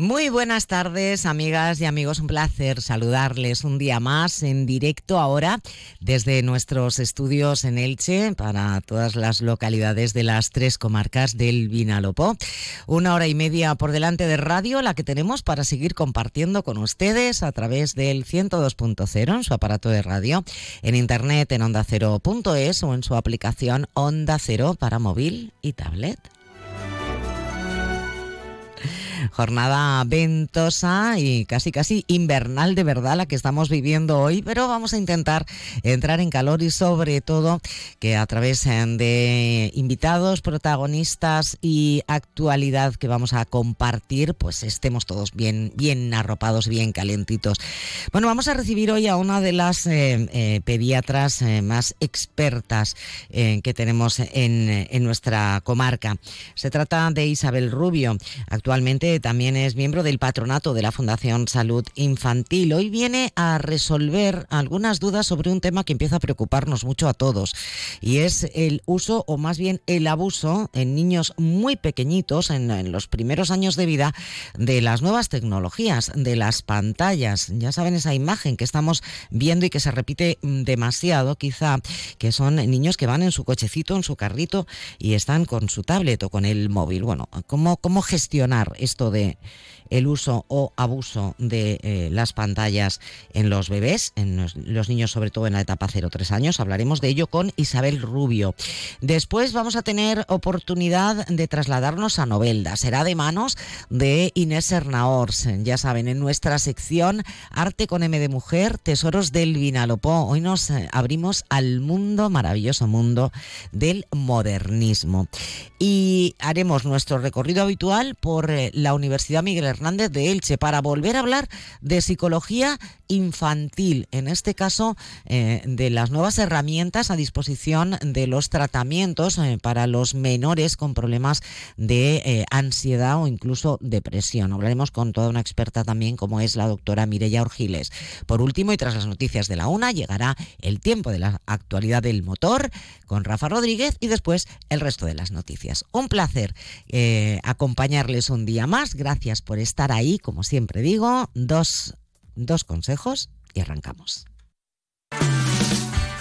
Muy buenas tardes, amigas y amigos, un placer saludarles un día más en directo ahora desde nuestros estudios en Elche para todas las localidades de las tres comarcas del Vinalopó. Una hora y media por delante de radio, la que tenemos para seguir compartiendo con ustedes a través del 102.0 en su aparato de radio, en internet en OndaCero.es o en su aplicación Onda Cero para móvil y tablet. Jornada ventosa y casi invernal de verdad la que estamos viviendo hoy, pero vamos a intentar entrar en calor y sobre todo que a través de invitados, protagonistas y actualidad que vamos a compartir, pues estemos todos bien arropados, bien calentitos. Bueno, vamos a recibir hoy a una de las pediatras más expertas que tenemos en nuestra comarca. Se trata de Isabel Rubio, actualmente también es miembro del patronato de la Fundación Salud Infantil. Hoy viene a resolver algunas dudas sobre un tema que empieza a preocuparnos mucho a todos, y es el uso, o más bien el abuso, en niños muy pequeñitos, en los primeros años de vida, de las nuevas tecnologías, de las pantallas. Ya saben, esa imagen que estamos viendo y que se repite demasiado, quizá, que son niños que van en su cochecito, en su carrito, y están con su tablet o con el móvil. Bueno, ¿cómo gestionar esto de el uso o abuso de las pantallas en los bebés, en los niños, sobre todo en la etapa 0-3 años? Hablaremos de ello con Isabel Rubio. Después vamos a tener oportunidad de trasladarnos a Novelda. Será de manos de Inés Serna Ors. Ya saben, en nuestra sección Arte con M de Mujer, Tesoros del Vinalopó. Hoy nos abrimos al mundo, maravilloso mundo del modernismo. Y haremos nuestro recorrido habitual por la Universidad Miguel Hernández de Elche para volver a hablar de psicología infantil, en este caso de las nuevas herramientas a disposición de los tratamientos para los menores con problemas de ansiedad o incluso depresión. Hablaremos con toda una experta también, como es la doctora Mireia Orgilés. Por último, y tras las noticias de la una, llegará el tiempo de la actualidad del motor con Rafa Rodríguez y después el resto de las noticias. Un placer acompañarles un día más. Gracias por estar ahí, como siempre digo, dos consejos y arrancamos.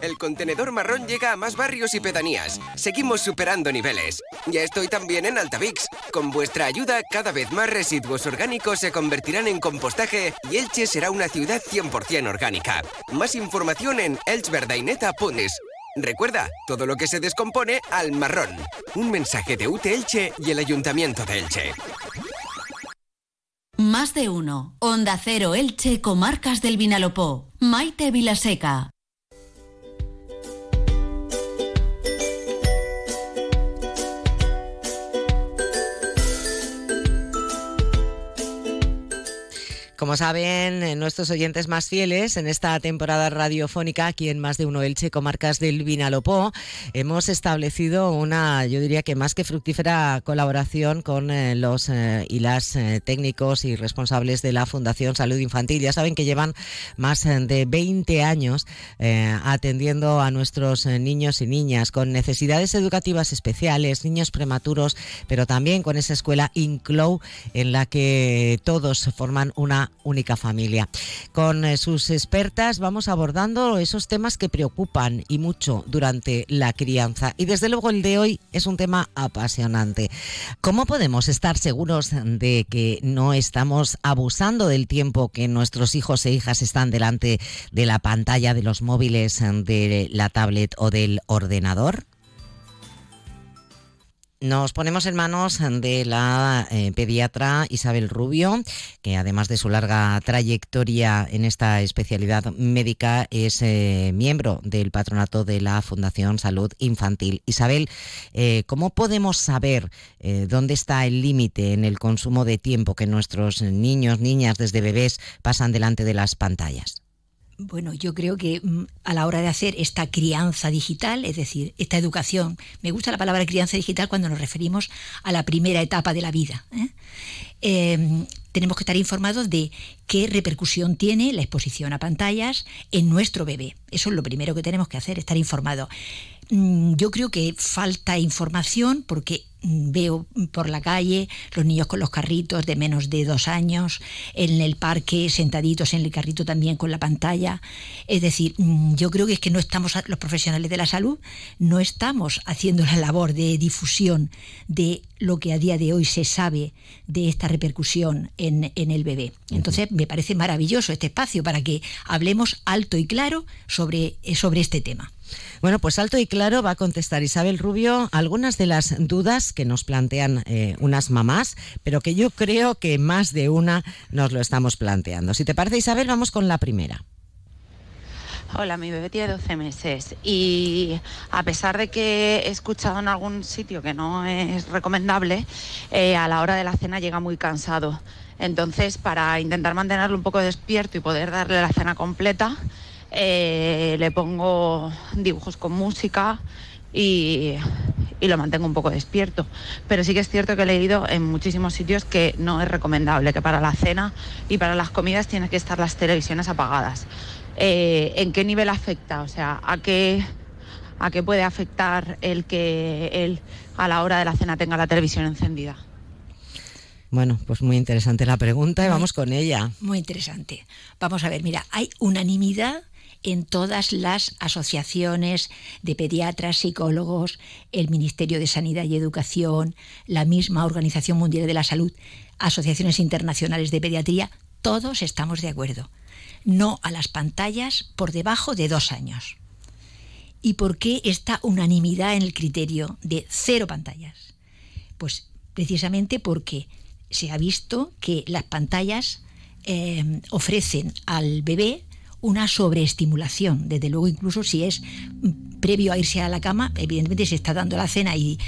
El contenedor marrón llega a más barrios y pedanías. Seguimos superando niveles. Ya estoy también en Altavix. Con vuestra ayuda, cada vez más residuos orgánicos se convertirán en compostaje y Elche será una ciudad 100% orgánica. Más información en elchverdaineta.es. Recuerda, todo lo que se descompone al marrón. Un mensaje de UT Elche y el Ayuntamiento de Elche. Más de uno. Onda Cero Elche, Comarcas del Vinalopó. Maite Vilaseca. Como saben, nuestros oyentes más fieles, en esta temporada radiofónica aquí en Más de Uno Elche, Comarcas del Vinalopó, hemos establecido una, yo diría que más que fructífera colaboración con los y las técnicos y responsables de la Fundación Salud Infantil. Ya saben que llevan más de 20 años atendiendo a nuestros niños y niñas con necesidades educativas especiales, niños prematuros, pero también con esa escuela INCLOU en la que todos forman una única familia. Con sus expertas vamos abordando esos temas que preocupan y mucho durante la crianza, y desde luego el de hoy es un tema apasionante. ¿Cómo podemos estar seguros de que no estamos abusando del tiempo que nuestros hijos e hijas están delante de la pantalla, de los móviles, de la tablet o del ordenador? Nos ponemos en manos de la pediatra Isabel Rubio, que además de su larga trayectoria en esta especialidad médica es miembro del patronato de la Fundación Salud Infantil. Isabel, ¿cómo podemos saber dónde está el límite en el consumo de tiempo que nuestros niños, niñas desde bebés pasan delante de las pantallas? Bueno, yo creo que a la hora de hacer esta crianza digital, es decir, esta educación, me gusta la palabra crianza digital cuando nos referimos a la primera etapa de la vida, ¿eh? Tenemos que estar informados de qué repercusión tiene la exposición a pantallas en nuestro bebé. Eso es lo primero que tenemos que hacer, estar informados. Yo creo que falta información porque veo por la calle los niños con los carritos de menos de 2 años, en el parque sentaditos en el carrito también con la pantalla. Es decir, yo creo que es que no estamos, los profesionales de la salud, no estamos haciendo la labor de difusión de lo que a día de hoy se sabe de esta repercusión en el bebé. Entonces me parece maravilloso este espacio para que hablemos alto y claro sobre este tema. Bueno, pues alto y claro va a contestar Isabel Rubio algunas de las dudas que nos plantean unas mamás, pero que yo creo que más de una nos lo estamos planteando. Si te parece, Isabel, vamos con la primera. Hola, mi bebé tiene 12 meses y a pesar de que he escuchado en algún sitio que no es recomendable, a la hora de la cena llega muy cansado. Entonces, para intentar mantenerlo un poco despierto y poder darle la cena completa, le pongo dibujos con música y lo mantengo un poco despierto. Pero sí que es cierto que he leído en muchísimos sitios que no es recomendable, que para la cena y para las comidas tienen que estar las televisiones apagadas. ¿En qué nivel afecta? O sea, ¿a qué puede afectar el que él a la hora de la cena tenga la televisión encendida? Bueno, pues muy interesante la pregunta y vamos con ella. Muy interesante. Vamos a ver, mira, hay unanimidad en todas las asociaciones de pediatras, psicólogos, el Ministerio de Sanidad y Educación, la misma Organización Mundial de la Salud, asociaciones internacionales de pediatría, todos estamos de acuerdo. No a las pantallas por debajo de 2 años. ¿Y por qué esta unanimidad en el criterio de 0 pantallas? Pues precisamente porque se ha visto que las pantallas ofrecen al bebé una sobreestimulación, desde luego, incluso si es previo a irse a la cama, evidentemente se está dando la cena y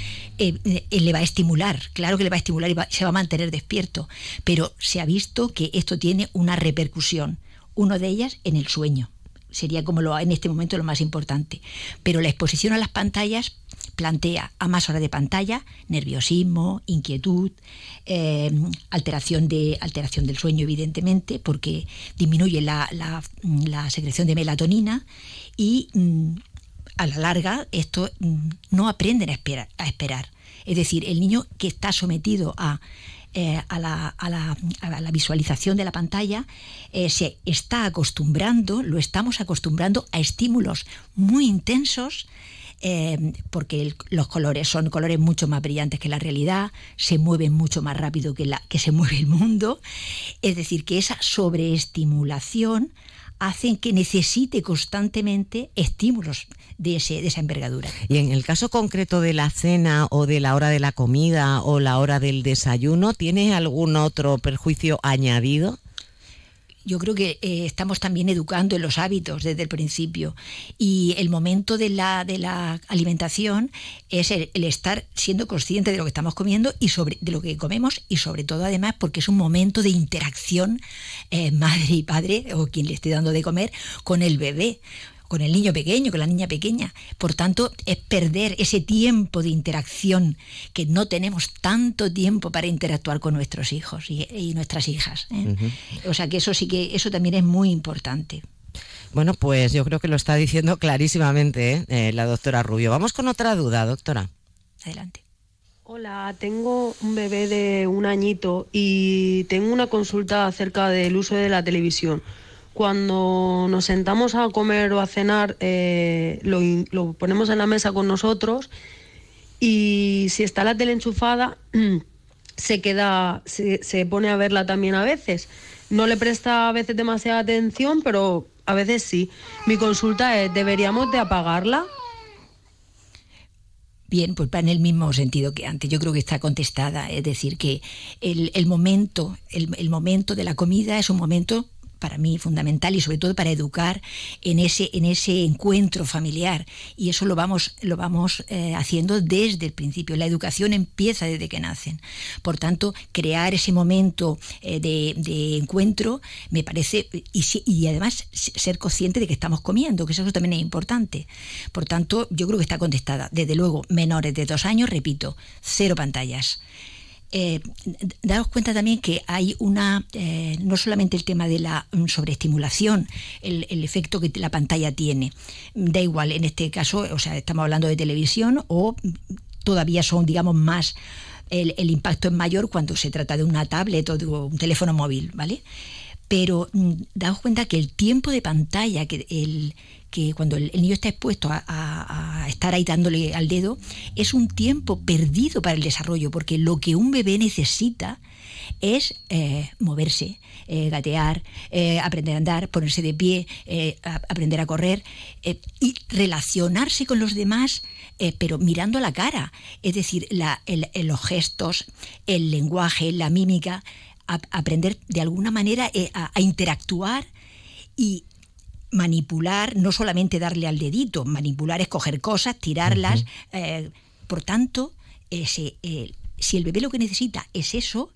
le va a estimular, claro que le va a estimular y se va a mantener despierto, pero se ha visto que esto tiene una repercusión, una de ellas en el sueño, sería como en este momento lo más importante, pero la exposición a las pantallas plantea a más horas de pantalla nerviosismo, inquietud, alteración del sueño, evidentemente, porque disminuye la secreción de melatonina y a la larga esto no aprenden a esperar. Es decir, el niño que está sometido a la visualización de la pantalla, se está acostumbrando, lo estamos acostumbrando a estímulos muy intensos, porque los colores son colores mucho más brillantes que la realidad, se mueven mucho más rápido que se mueve el mundo. Es decir, que esa sobreestimulación hacen que necesite constantemente estímulos de esa envergadura. Y en el caso concreto de la cena o de la hora de la comida o la hora del desayuno, ¿tiene algún otro perjuicio añadido? Yo creo que estamos también educando en los hábitos desde el principio y el momento de la alimentación es el estar siendo consciente de lo que estamos comiendo y de lo que comemos y sobre todo además porque es un momento de interacción madre y padre o quien le esté dando de comer con el bebé, con el niño pequeño, con la niña pequeña. Por tanto, es perder ese tiempo de interacción, que no tenemos tanto tiempo para interactuar con nuestros hijos y nuestras hijas, ¿eh? Uh-huh. O sea que eso también es muy importante. Bueno, pues yo creo que lo está diciendo clarísimamente, ¿eh? La doctora Rubio. Vamos con otra duda, doctora. Adelante. Hola, tengo un bebé de 1 añito y tengo una consulta acerca del uso de la televisión. Cuando nos sentamos a comer o a cenar, lo ponemos en la mesa con nosotros y si está la tele enchufada, se pone a verla también a veces. No le presta a veces demasiada atención, pero a veces sí. Mi consulta es, ¿deberíamos de apagarla? Bien, pues va en el mismo sentido que antes. Yo creo que está contestada. Es decir, que el momento de la comida es un momento para mí fundamental y sobre todo para educar en ese encuentro familiar, y eso lo vamos haciendo desde el principio. La educación empieza desde que nacen, por tanto crear ese momento de encuentro me parece, y además ser consciente de que estamos comiendo, que eso también es importante. Por tanto, yo creo que está contestada. Desde luego, menores de 2 años, repito, 0 pantallas. Daros cuenta también que hay no solamente el tema de la sobreestimulación, el efecto que la pantalla tiene, da igual, en este caso, o sea, estamos hablando de televisión, o todavía son, digamos, más, el impacto es mayor cuando se trata de una tablet o de un teléfono móvil, ¿vale? Pero daos cuenta que el tiempo de pantalla, que cuando el niño está expuesto a estar ahí dándole al dedo, es un tiempo perdido para el desarrollo, porque lo que un bebé necesita es moverse, gatear, aprender a andar, ponerse de pie, aprender a correr, y relacionarse con los demás, pero mirando a la cara. Es decir, los gestos, el lenguaje, la mímica, aprender de alguna manera a interactuar y manipular, no solamente darle al dedito. Manipular es coger cosas, tirarlas. Uh-huh. Por tanto, si el bebé lo que necesita es eso,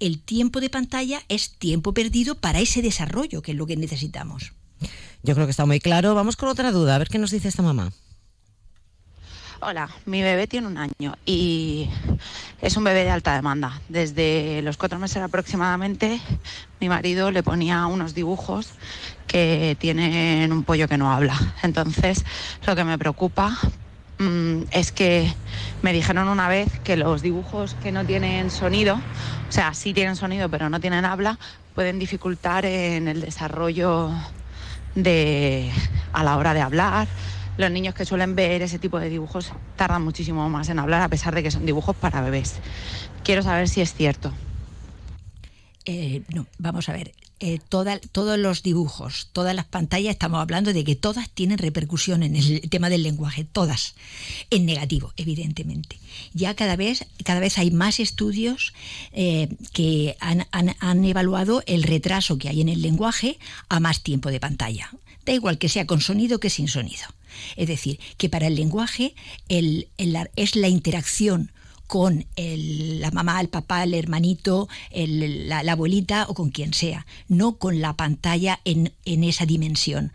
el tiempo de pantalla es tiempo perdido para ese desarrollo, que es lo que necesitamos. Yo creo que está muy claro. Vamos con otra duda, a ver qué nos dice esta mamá. Hola, mi bebé tiene 1 año y es un bebé de alta demanda. Desde los 4 meses aproximadamente, mi marido le ponía unos dibujos que tienen un pollo que no habla. Entonces, lo que me preocupa es que me dijeron una vez que los dibujos que no tienen sonido, o sea, sí tienen sonido pero no tienen habla, pueden dificultar en el desarrollo a la hora de hablar. Los niños que suelen ver ese tipo de dibujos tardan muchísimo más en hablar, a pesar de que son dibujos para bebés. Quiero saber si es cierto. No, vamos a ver. Todos los dibujos, todas las pantallas, estamos hablando de que todas tienen repercusión en el tema del lenguaje, todas, en negativo, evidentemente. Ya cada vez hay más estudios que han evaluado el retraso que hay en el lenguaje a más tiempo de pantalla. Da igual que sea con sonido que sin sonido. Es decir, que para el lenguaje es la interacción con la mamá, el papá, el hermanito, la abuelita o con quien sea, no con la pantalla en esa dimensión.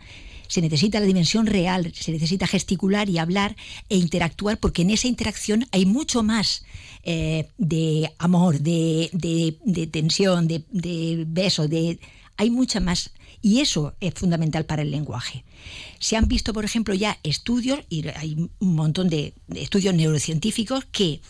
Se necesita la dimensión real, se necesita gesticular y hablar e interactuar, porque en esa interacción hay mucho más de amor, de tensión, de beso, hay mucha más. Y eso es fundamental para el lenguaje. Se han visto, por ejemplo, ya estudios, y hay un montón de estudios neurocientíficos, que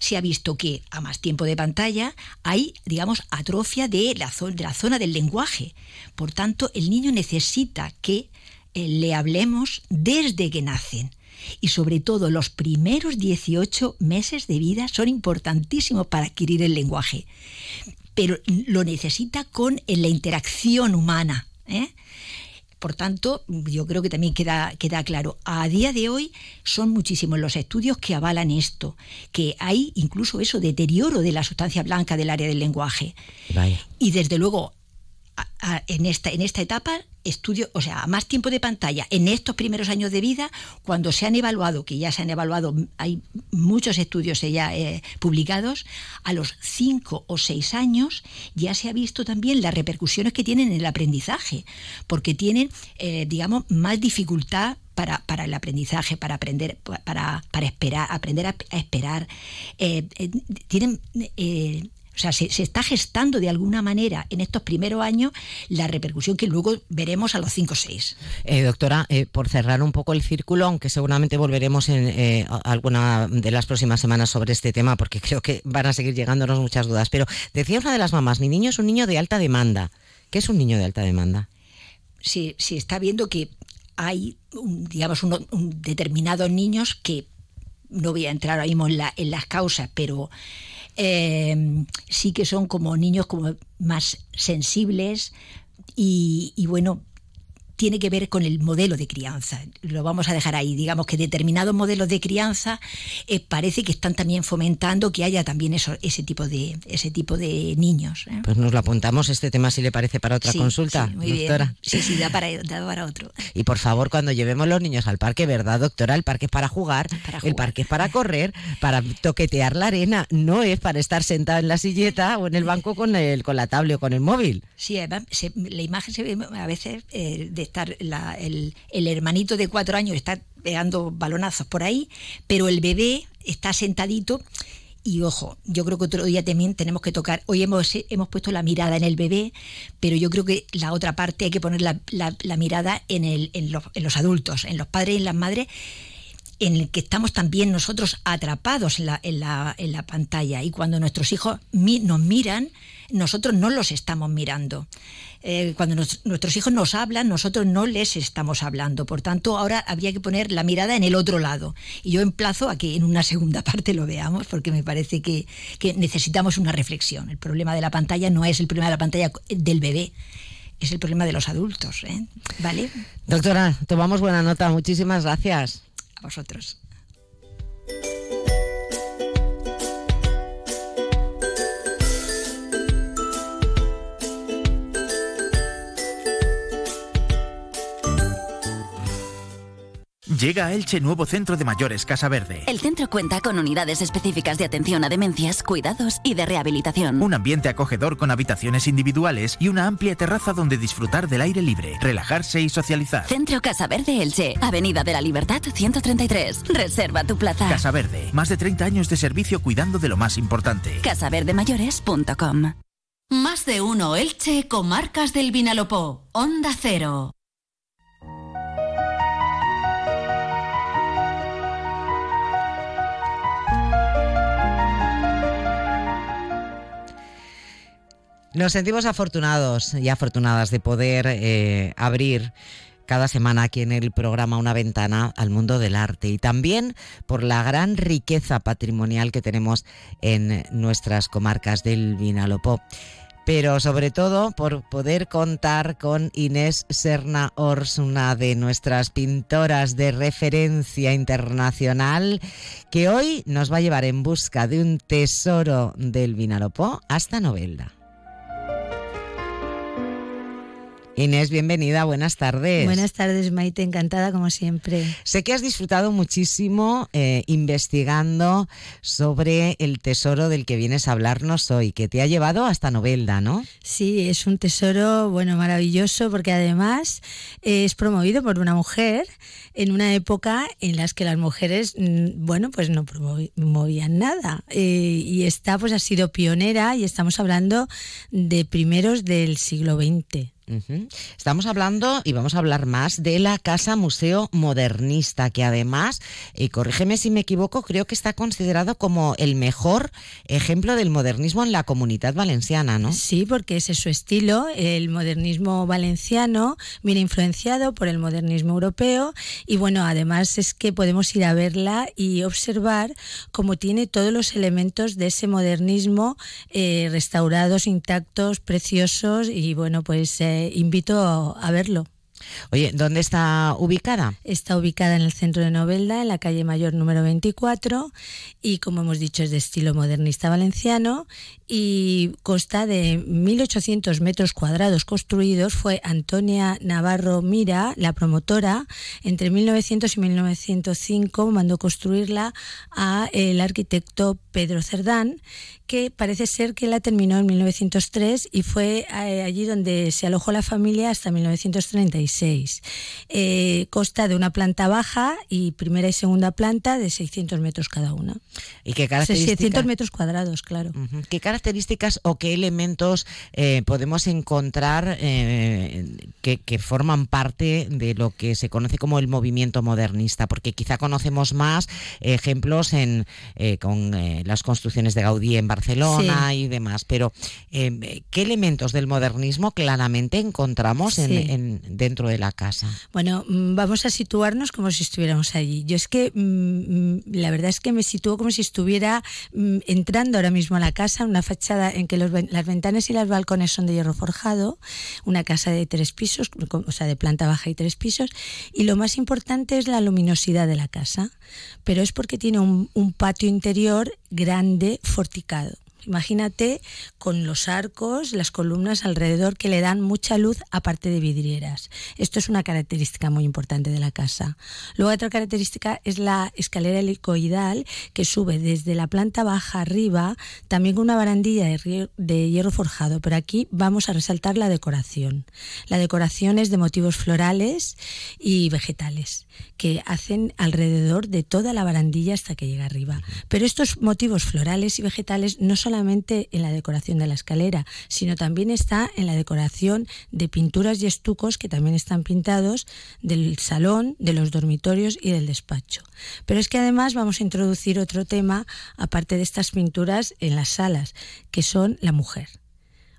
se ha visto que a más tiempo de pantalla hay, digamos, atrofia de la zona del lenguaje. Por tanto, el niño necesita que le hablemos desde que nacen. Y sobre todo los primeros 18 meses de vida son importantísimos para adquirir el lenguaje. Pero lo necesita en la interacción humana, ¿eh? Por tanto, yo creo que también queda claro. A día de hoy son muchísimos los estudios que avalan esto, que hay incluso eso, deterioro de la sustancia blanca del área del lenguaje. Vaya. Y desde luego, en esta etapa, o sea, a más tiempo de pantalla, en estos primeros años de vida, cuando se han evaluado, que ya se han evaluado, hay muchos estudios ya publicados, a los 5 o 6 años ya se ha visto también las repercusiones que tienen en el aprendizaje, porque tienen, digamos, más dificultad para el aprendizaje, para aprender, para esperar, aprender a esperar. Tienen... o sea, se está gestando de alguna manera en estos primeros años la repercusión que luego veremos a los 5 o 6. Doctora, por cerrar un poco el círculo, aunque seguramente volveremos en alguna de las próximas semanas sobre este tema, porque creo que van a seguir llegándonos muchas dudas. Pero decía una de las mamás, mi niño es un niño de alta demanda. ¿Qué es un niño de alta demanda? Sí, se está viendo que hay, digamos, determinados niños que, no voy a entrar ahora mismo en las causas, pero sí que son como niños como más sensibles y bueno, tiene que ver con el modelo de crianza. Lo vamos a dejar ahí. Digamos que determinados modelos de crianza parece que están también fomentando que haya también ese tipo de niños. Pues nos lo apuntamos este tema, si le parece, para otra consulta, sí, muy doctora. Bien. Sí, da para otro. Y por favor, cuando llevemos los niños al parque, ¿verdad, doctora? El parque es para jugar, el parque es para correr, para toquetear la arena, no es para estar sentado en la silleta o en el banco con la tablet o con el móvil. Sí, además la imagen se ve a veces de estar el hermanito de 4 años está pegando balonazos por ahí, pero el bebé está sentadito. Y ojo, yo creo que otro día también tenemos que tocar, hoy hemos puesto la mirada en el bebé, pero yo creo que la otra parte hay que poner la mirada en los adultos, en los padres y en las madres, en el que estamos también nosotros atrapados en la pantalla, y cuando nuestros hijos nos miran, nosotros no los estamos mirando. Cuando nuestros hijos nos hablan, nosotros no les estamos hablando. Por tanto, ahora habría que poner la mirada en el otro lado. Y yo emplazo a que en una segunda parte lo veamos, porque me parece que necesitamos una reflexión. El problema de la pantalla no es el problema de la pantalla del bebé. Es el problema de los adultos, ¿eh? ¿Vale? Doctora, tomamos buena nota. Muchísimas gracias. A vosotros. Llega a Elche nuevo centro de mayores Casa Verde. El centro cuenta con unidades específicas de atención a demencias, cuidados y de rehabilitación. Un ambiente acogedor con habitaciones individuales y una amplia terraza donde disfrutar del aire libre, relajarse y socializar. Centro Casa Verde Elche, Avenida de la Libertad 133. Reserva tu plaza. Casa Verde, más de 30 años de servicio cuidando de lo más importante. Casaverdemayores.com. Más de uno Elche, Comarcas del Vinalopó. Onda Cero. Nos sentimos afortunados y afortunadas de poder abrir cada semana aquí en el programa una ventana al mundo del arte, y también por la gran riqueza patrimonial que tenemos en nuestras comarcas del Vinalopó. Pero sobre todo por poder contar con Inés Serna Ors, una de nuestras pintoras de referencia internacional, que hoy nos va a llevar en busca de un tesoro del Vinalopó hasta Novelda. Inés, bienvenida, buenas tardes. Buenas tardes, Maite, encantada como siempre. Sé que has disfrutado muchísimo investigando sobre el tesoro del que vienes a hablarnos hoy, que te ha llevado hasta Novelda, ¿no? Sí, es un tesoro, bueno, maravilloso, porque además es promovido por una mujer en una época en las que las mujeres, bueno, pues no promovían nada. Y esta pues ha sido pionera, y estamos hablando de primeros del siglo XX. Estamos hablando, y vamos a hablar más, de la Casa Museo Modernista, que además, y corrígeme si me equivoco, creo que está considerado como el mejor ejemplo del modernismo en la Comunidad Valenciana, ¿no? Sí, porque ese es su estilo, el modernismo valenciano, viene influenciado por el modernismo europeo, y bueno, además es que podemos ir a verla y observar cómo tiene todos los elementos de ese modernismo restaurados, intactos, preciosos, y bueno, pues... invito a verlo. Oye, ¿dónde está ubicada? Está ubicada en el centro de Novelda, en la calle Mayor número 24, y como hemos dicho es de estilo modernista valenciano, y consta de 1.800 metros cuadrados construidos. Fue Antonia Navarro Mira, la promotora, entre 1900 y 1905 mandó construirla al arquitecto Pedro Cerdán, que parece ser que la terminó en 1903, y fue allí donde se alojó la familia hasta 1936. Consta de una planta baja y primera y segunda planta de 600 metros cada una. ¿Y qué características? 600 metros cuadrados, claro. Uh-huh. ¿Qué características o qué elementos podemos encontrar que forman parte de lo que se conoce como el movimiento modernista? Porque quizá conocemos más ejemplos con las construcciones de Gaudí en Barcelona, sí, y demás, pero ¿qué elementos del modernismo claramente encontramos, sí, dentro de la casa? Bueno, vamos a situarnos como si estuviéramos allí. Yo es que la verdad es que me sitúo como si estuviera entrando ahora mismo a la casa, una fachada en que las ventanas y los balcones son de hierro forjado, una casa de 3 pisos, o sea, de planta baja y 3 pisos, y lo más importante es la luminosidad de la casa, pero es porque tiene un patio interior grande, forticado. Imagínate con los arcos, las columnas alrededor que le dan mucha luz aparte de vidrieras. Esto es una característica muy importante de la casa. Luego otra característica es la escalera helicoidal que sube desde la planta baja arriba, también con una barandilla de hierro forjado, pero aquí vamos a resaltar la decoración. La decoración es de motivos florales y vegetales que hacen alrededor de toda la barandilla hasta que llega arriba. Pero estos motivos florales y vegetales no son solamente en la decoración de la escalera, sino también está en la decoración de pinturas y estucos que también están pintados del salón, de los dormitorios y del despacho. Pero es que además vamos a introducir otro tema, aparte de estas pinturas en las salas, que son la mujer.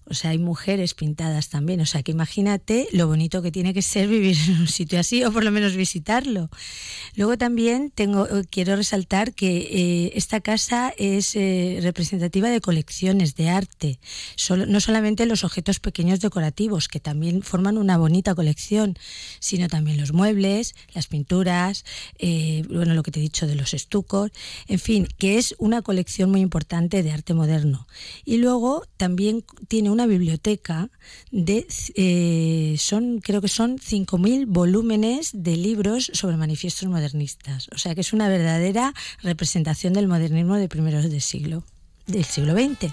O sea, hay mujeres pintadas también. O sea, que imagínate lo bonito que tiene que ser vivir en un sitio así, o por lo menos visitarlo. Luego también quiero resaltar que esta casa es representativa de colecciones de arte. No solamente los objetos pequeños decorativos, que también forman una bonita colección, sino también los muebles, las pinturas, lo que te he dicho de los estucos. En fin, que es una colección muy importante de arte moderno. Y luego también tiene una biblioteca de creo que son 5.000 volúmenes de libros sobre manifiestos modernistas. O sea que es una verdadera representación del modernismo de primeros del siglo XX.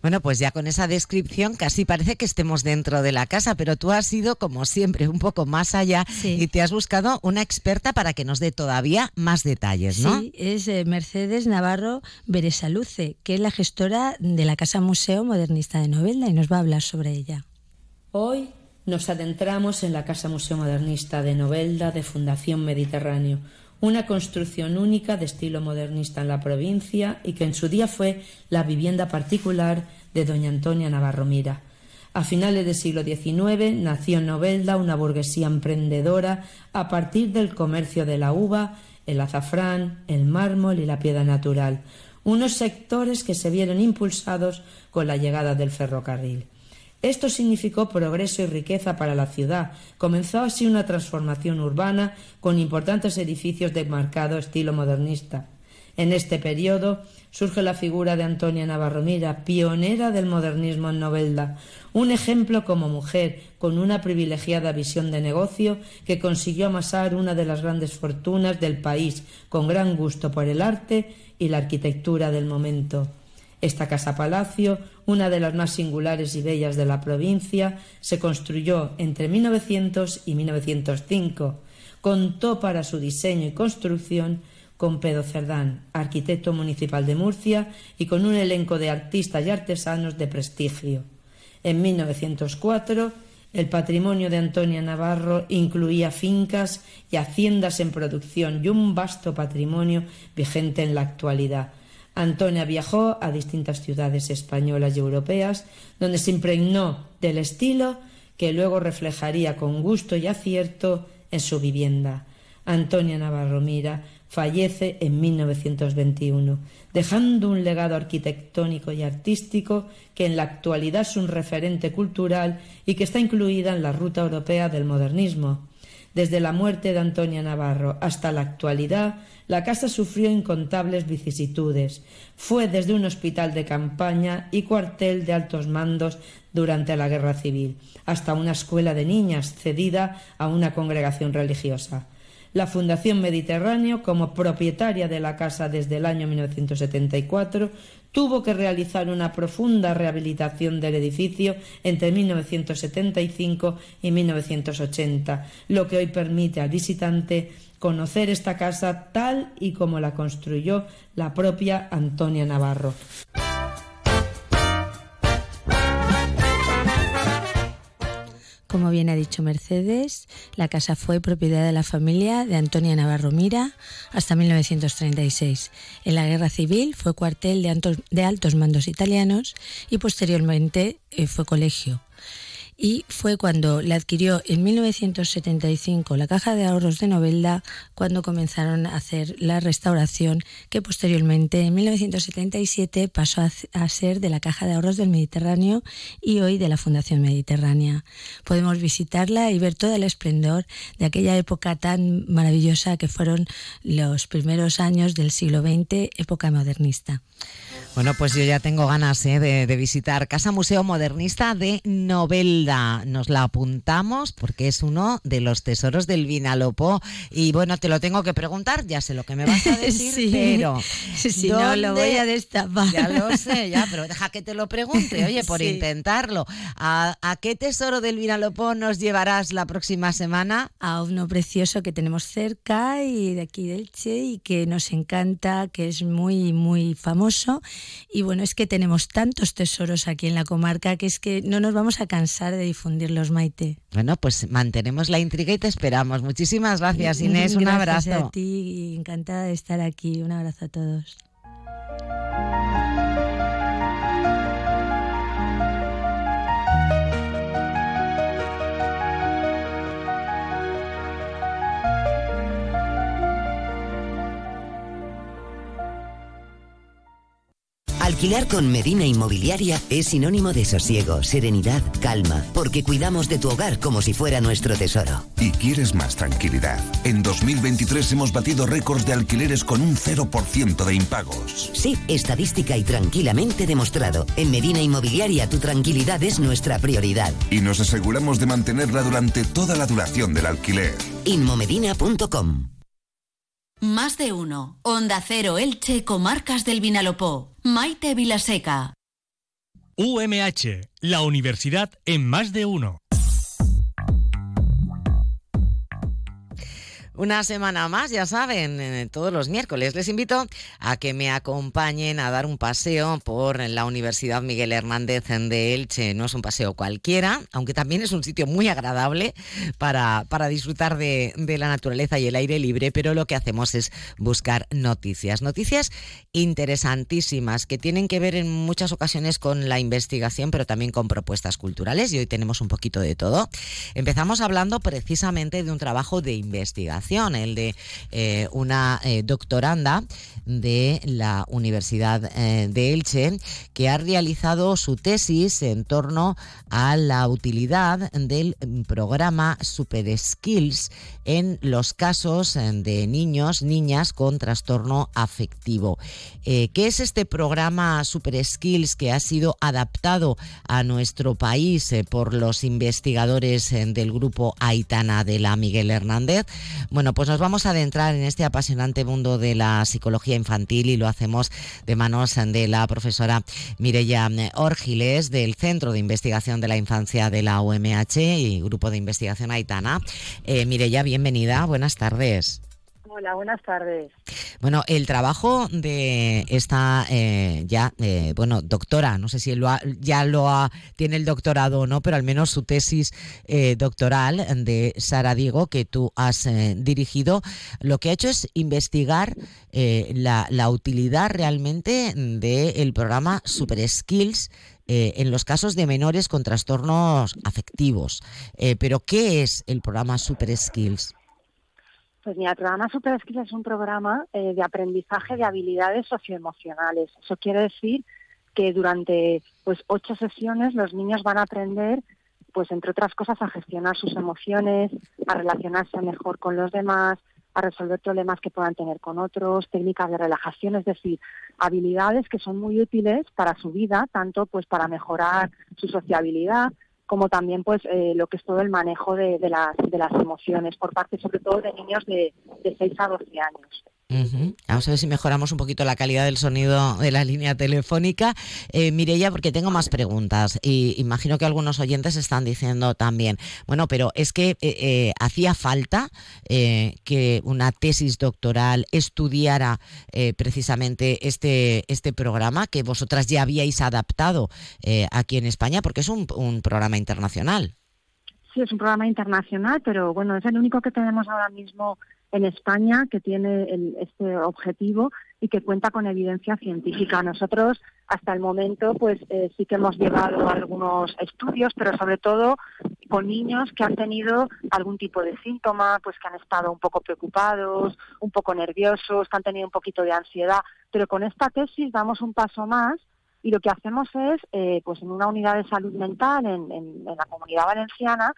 Bueno, pues ya con esa descripción casi parece que estemos dentro de la casa, pero tú has ido, como siempre, un poco más allá, sí, y te has buscado una experta para que nos dé todavía más detalles, ¿no? Sí, es Mercedes Navarro Beresaluce, que es la gestora de la Casa Museo Modernista de Novelda y nos va a hablar sobre ella. Hoy nos adentramos en la Casa Museo Modernista de Novelda de Fundación Mediterráneo, una construcción única de estilo modernista en la provincia y que en su día fue la vivienda particular de doña Antonia Navarro Mira. A finales del siglo XIX nació en Novelda una burguesía emprendedora a partir del comercio de la uva, el azafrán, el mármol y la piedra natural, unos sectores que se vieron impulsados con la llegada del ferrocarril. Esto significó progreso y riqueza para la ciudad. Comenzó así una transformación urbana con importantes edificios de marcado estilo modernista. En este periodo surge la figura de Antonia Navarro Mira, pionera del modernismo en Novelda, un ejemplo como mujer con una privilegiada visión de negocio que consiguió amasar una de las grandes fortunas del país con gran gusto por el arte y la arquitectura del momento. Esta casa-palacio, una de las más singulares y bellas de la provincia, se construyó entre 1900 y 1905. Contó para su diseño y construcción con Pedro Cerdán, arquitecto municipal de Murcia, y con un elenco de artistas y artesanos de prestigio. En 1904, el patrimonio de Antonia Navarro incluía fincas y haciendas en producción y un vasto patrimonio vigente en la actualidad. Antonia viajó a distintas ciudades españolas y europeas, donde se impregnó del estilo que luego reflejaría con gusto y acierto en su vivienda. Antonia Navarro Mira fallece en 1921, dejando un legado arquitectónico y artístico que en la actualidad es un referente cultural y que está incluida en la Ruta Europea del Modernismo. Desde la muerte de Antonia Navarro hasta la actualidad, la casa sufrió incontables vicisitudes. Fue desde un hospital de campaña y cuartel de altos mandos durante la Guerra Civil, hasta una escuela de niñas cedida a una congregación religiosa. La Fundación Mediterráneo, como propietaria de la casa desde el año 1974, tuvo que realizar una profunda rehabilitación del edificio entre 1975 y 1980, lo que hoy permite al visitante conocer esta casa tal y como la construyó la propia Antonia Navarro. Como bien ha dicho Mercedes, la casa fue propiedad de la familia de Antonia Navarro Mira hasta 1936. En la Guerra Civil fue cuartel de altos mandos italianos y posteriormente fue colegio. y fue cuando la adquirió en 1975 la Caja de Ahorros de Novelda, cuando comenzaron a hacer la restauración, que posteriormente en 1977 pasó a ser de la Caja de Ahorros del Mediterráneo y hoy de la Fundación Mediterránea. Podemos visitarla y ver todo el esplendor de aquella época tan maravillosa que fueron los primeros años del siglo XX, época modernista. Bueno, pues yo ya tengo ganas de visitar Casa Museo Modernista de Novelda. Nos la apuntamos porque es uno de los tesoros del Vinalopó. Y bueno, te lo tengo que preguntar, ya sé lo que me vas a decir, sí, pero... Sí, no, lo voy a destapar. Ya lo sé, ya, pero deja que te lo pregunte, oye, por intentarlo. ¿A qué tesoro del Vinalopó nos llevarás la próxima semana? A uno precioso que tenemos cerca y de aquí de Elche y que nos encanta, que es muy, muy famoso. Y bueno, es que tenemos tantos tesoros aquí en la comarca que es que no nos vamos a cansar de difundirlos, Maite. Bueno, pues mantenemos la intriga y te esperamos. Muchísimas gracias, Inés. Un abrazo. Gracias a ti, encantada de estar aquí. Un abrazo a todos. Alquilar con Medina Inmobiliaria es sinónimo de sosiego, serenidad, calma, porque cuidamos de tu hogar como si fuera nuestro tesoro. ¿Y quieres más tranquilidad? En 2023 hemos batido récords de alquileres con un 0% de impagos. Sí, estadística y tranquilamente demostrado. En Medina Inmobiliaria tu tranquilidad es nuestra prioridad. Y nos aseguramos de mantenerla durante toda la duración del alquiler. Inmomedina.com. Más de uno. Onda Cero Elche, comarcas del Vinalopó. Maite Vilaseca. UMH, la universidad en Más de uno. Una semana más, ya saben, todos los miércoles les invito a que me acompañen a dar un paseo por la Universidad Miguel Hernández de Elche. No es un paseo cualquiera, aunque también es un sitio muy agradable para disfrutar de la naturaleza y el aire libre, pero lo que hacemos es buscar noticias interesantísimas que tienen que ver en muchas ocasiones con la investigación, pero también con propuestas culturales, y hoy tenemos un poquito de todo. Empezamos hablando precisamente de un trabajo de investigación, el de una doctoranda de la Universidad de Elche, que ha realizado su tesis en torno a la utilidad del programa Super Skills en los casos de niños, niñas con trastorno afectivo. ¿Qué es este programa Super Skills que ha sido adaptado a nuestro país por los investigadores del grupo Aitana de la Miguel Hernández? Bueno, pues nos vamos a adentrar en este apasionante mundo de la psicología infantil y lo hacemos de manos de la profesora Mireia Orgilés del Centro de Investigación de la Infancia de la UMH y Grupo de Investigación Aitana. Mireia, bienvenida, buenas tardes. Hola, buenas tardes. Bueno, el trabajo de esta doctora, no sé si tiene el doctorado o no, pero al menos su tesis doctoral de Sara Diego, que tú has dirigido, lo que ha hecho es investigar la utilidad realmente del programa Super Skills en los casos de menores con trastornos afectivos. Pero ¿qué es el programa Super Skills? Pues mira, el programa Super Skills es un programa de aprendizaje de habilidades socioemocionales. Eso quiere decir que durante 8 sesiones los niños van a aprender, entre otras cosas, a gestionar sus emociones, a relacionarse mejor con los demás, a resolver problemas que puedan tener con otros, técnicas de relajación, es decir, habilidades que son muy útiles para su vida, tanto para mejorar su sociabilidad, como también lo que es todo el manejo de las emociones, por parte sobre todo de niños de 6 a 12 años. Uh-huh. Vamos a ver si mejoramos un poquito la calidad del sonido de la línea telefónica. Mireia, porque tengo más preguntas y imagino que algunos oyentes están diciendo también, bueno, pero es que hacía falta que una tesis doctoral estudiara precisamente este programa que vosotras ya habíais adaptado aquí en España, porque es un programa internacional. Sí, es un programa internacional, pero bueno, es el único que tenemos ahora mismo en España que tiene este objetivo y que cuenta con evidencia científica. Nosotros, hasta el momento, pues sí que hemos llevado algunos estudios, pero sobre todo con niños que han tenido algún tipo de síntoma, pues que han estado un poco preocupados, un poco nerviosos, que han tenido un poquito de ansiedad. Pero con esta tesis damos un paso más y lo que hacemos es, pues en una unidad de salud mental en la Comunidad Valenciana,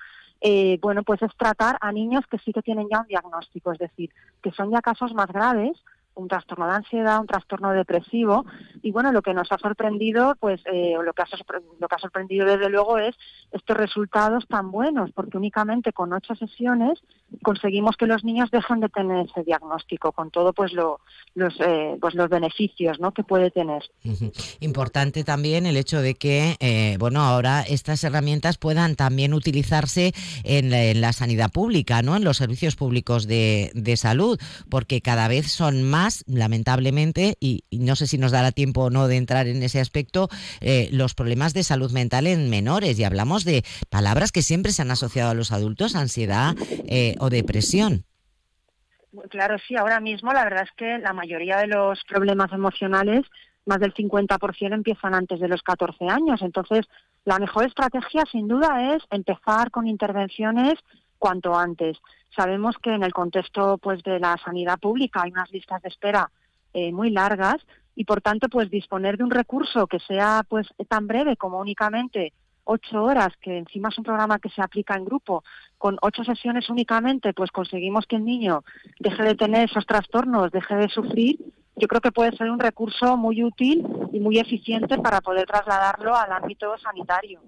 bueno, pues es tratar a niños que sí que tienen ya un diagnóstico, es decir, que son ya casos más graves, un trastorno de ansiedad, un trastorno depresivo, y bueno, lo que nos ha sorprendido, pues lo que ha sorprendido desde luego es estos resultados tan buenos, porque únicamente con 8 sesiones conseguimos que los niños dejen de tener ese diagnóstico, con todo pues los beneficios, ¿no?, que puede tener. Importante también el hecho de que ahora estas herramientas puedan también utilizarse en la sanidad pública, ¿no?, en los servicios públicos de salud, porque cada vez son más, lamentablemente, y no sé si nos dará tiempo o no de entrar en ese aspecto, los problemas de salud mental en menores, y hablamos de palabras que siempre se han asociado a los adultos, ansiedad o depresión. Claro, sí, ahora mismo la verdad es que la mayoría de los problemas emocionales, más del 50%, empiezan antes de los 14 años, entonces la mejor estrategia sin duda es empezar con intervenciones cuanto antes. Sabemos que en el contexto pues de la sanidad pública hay unas listas de espera muy largas y por tanto pues disponer de un recurso que sea pues tan breve como únicamente 8 horas, que encima es un programa que se aplica en grupo, con 8 sesiones únicamente pues conseguimos que el niño deje de tener esos trastornos, deje de sufrir. Yo creo que puede ser un recurso muy útil y muy eficiente para poder trasladarlo al ámbito sanitario.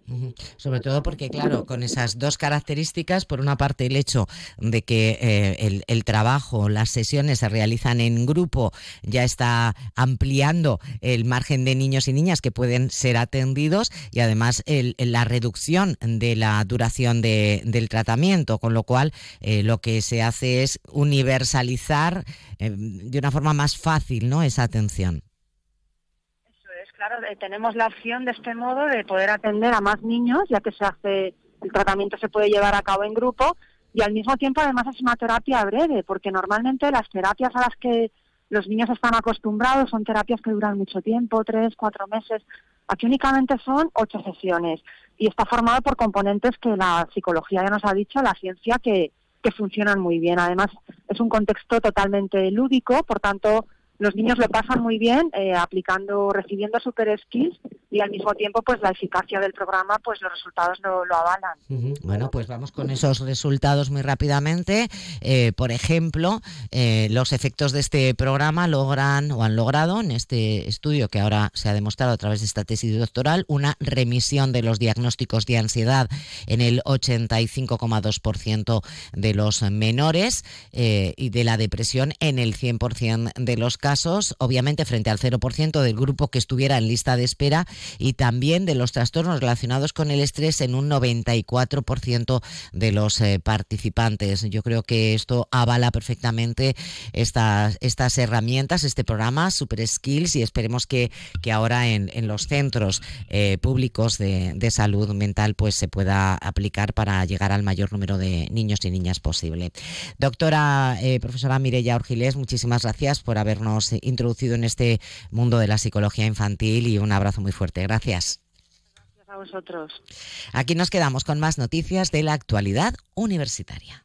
Sobre todo porque, claro, con esas dos características, por una parte el hecho de que el trabajo, las sesiones se realizan en grupo, ya está ampliando el margen de niños y niñas que pueden ser atendidos, y además la reducción de la duración del tratamiento, con lo cual lo que se hace es universalizar de una forma más fácil, ¿no?, esa atención. Eso es, claro, tenemos la opción de este modo de poder atender a más niños, ya que el tratamiento se puede llevar a cabo en grupo, y al mismo tiempo además es una terapia breve, porque normalmente las terapias a las que los niños están acostumbrados son terapias que duran mucho tiempo, 3-4 meses. Aquí únicamente son 8 sesiones, y está formado por componentes que la psicología ya nos ha dicho, la ciencia, que funcionan muy bien. Además es un contexto totalmente lúdico, por tanto los niños lo pasan muy bien recibiendo Super Skills, y al mismo tiempo pues la eficacia del programa, pues los resultados lo avalan. Bueno, pues vamos con esos resultados muy rápidamente. Por ejemplo, los efectos de este programa han logrado en este estudio que ahora se ha demostrado a través de esta tesis doctoral una remisión de los diagnósticos de ansiedad en el 85,2% de los menores y de la depresión en el 100% de los casos. Obviamente frente al 0% del grupo que estuviera en lista de espera, y también de los trastornos relacionados con el estrés en un 94% de los participantes. Yo creo que esto avala perfectamente estas herramientas, este programa Super Skills, y esperemos que ahora en los centros públicos de salud mental pues se pueda aplicar para llegar al mayor número de niños y niñas posible. Doctora, profesora Mireia Orgilés, muchísimas gracias por habernos introducido en este mundo de la psicología infantil, y un abrazo muy fuerte. Gracias. Gracias a vosotros. Aquí nos quedamos con más noticias de la actualidad universitaria.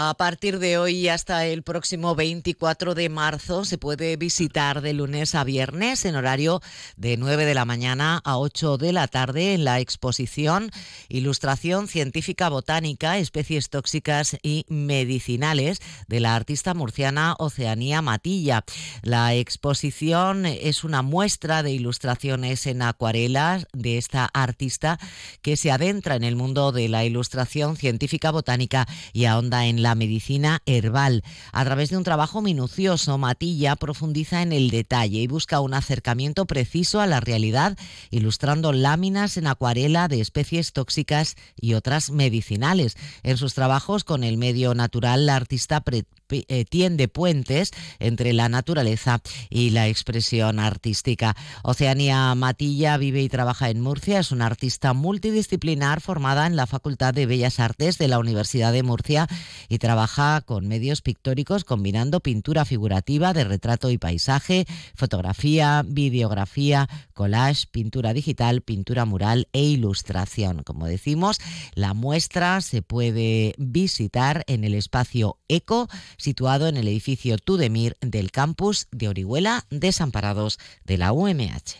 A partir de hoy y hasta el próximo 24 de marzo se puede visitar de lunes a viernes en horario de 9 de la mañana a 8 de la tarde en la exposición Ilustración Científica Botánica, Especies Tóxicas y Medicinales, de la artista murciana Oceanía Matilla. La exposición es una muestra de ilustraciones en acuarelas de esta artista que se adentra en el mundo de la ilustración científica botánica y ahonda en la la medicina herbal. A través de un trabajo minucioso, Matilla profundiza en el detalle y busca un acercamiento preciso a la realidad, ilustrando láminas en acuarela de especies tóxicas y otras medicinales. En sus trabajos con el medio natural, la artista tiende puentes entre la naturaleza y la expresión artística. Oceanía Matilla vive y trabaja en Murcia, es una artista multidisciplinar formada en la Facultad de Bellas Artes de la Universidad de Murcia y trabaja con medios pictóricos combinando pintura figurativa de retrato y paisaje, fotografía, videografía, collage, pintura digital, pintura mural e ilustración. Como decimos, la muestra se puede visitar en el espacio ECO, situado en el edificio Tudemir del campus de Orihuela, Desamparados de la UMH.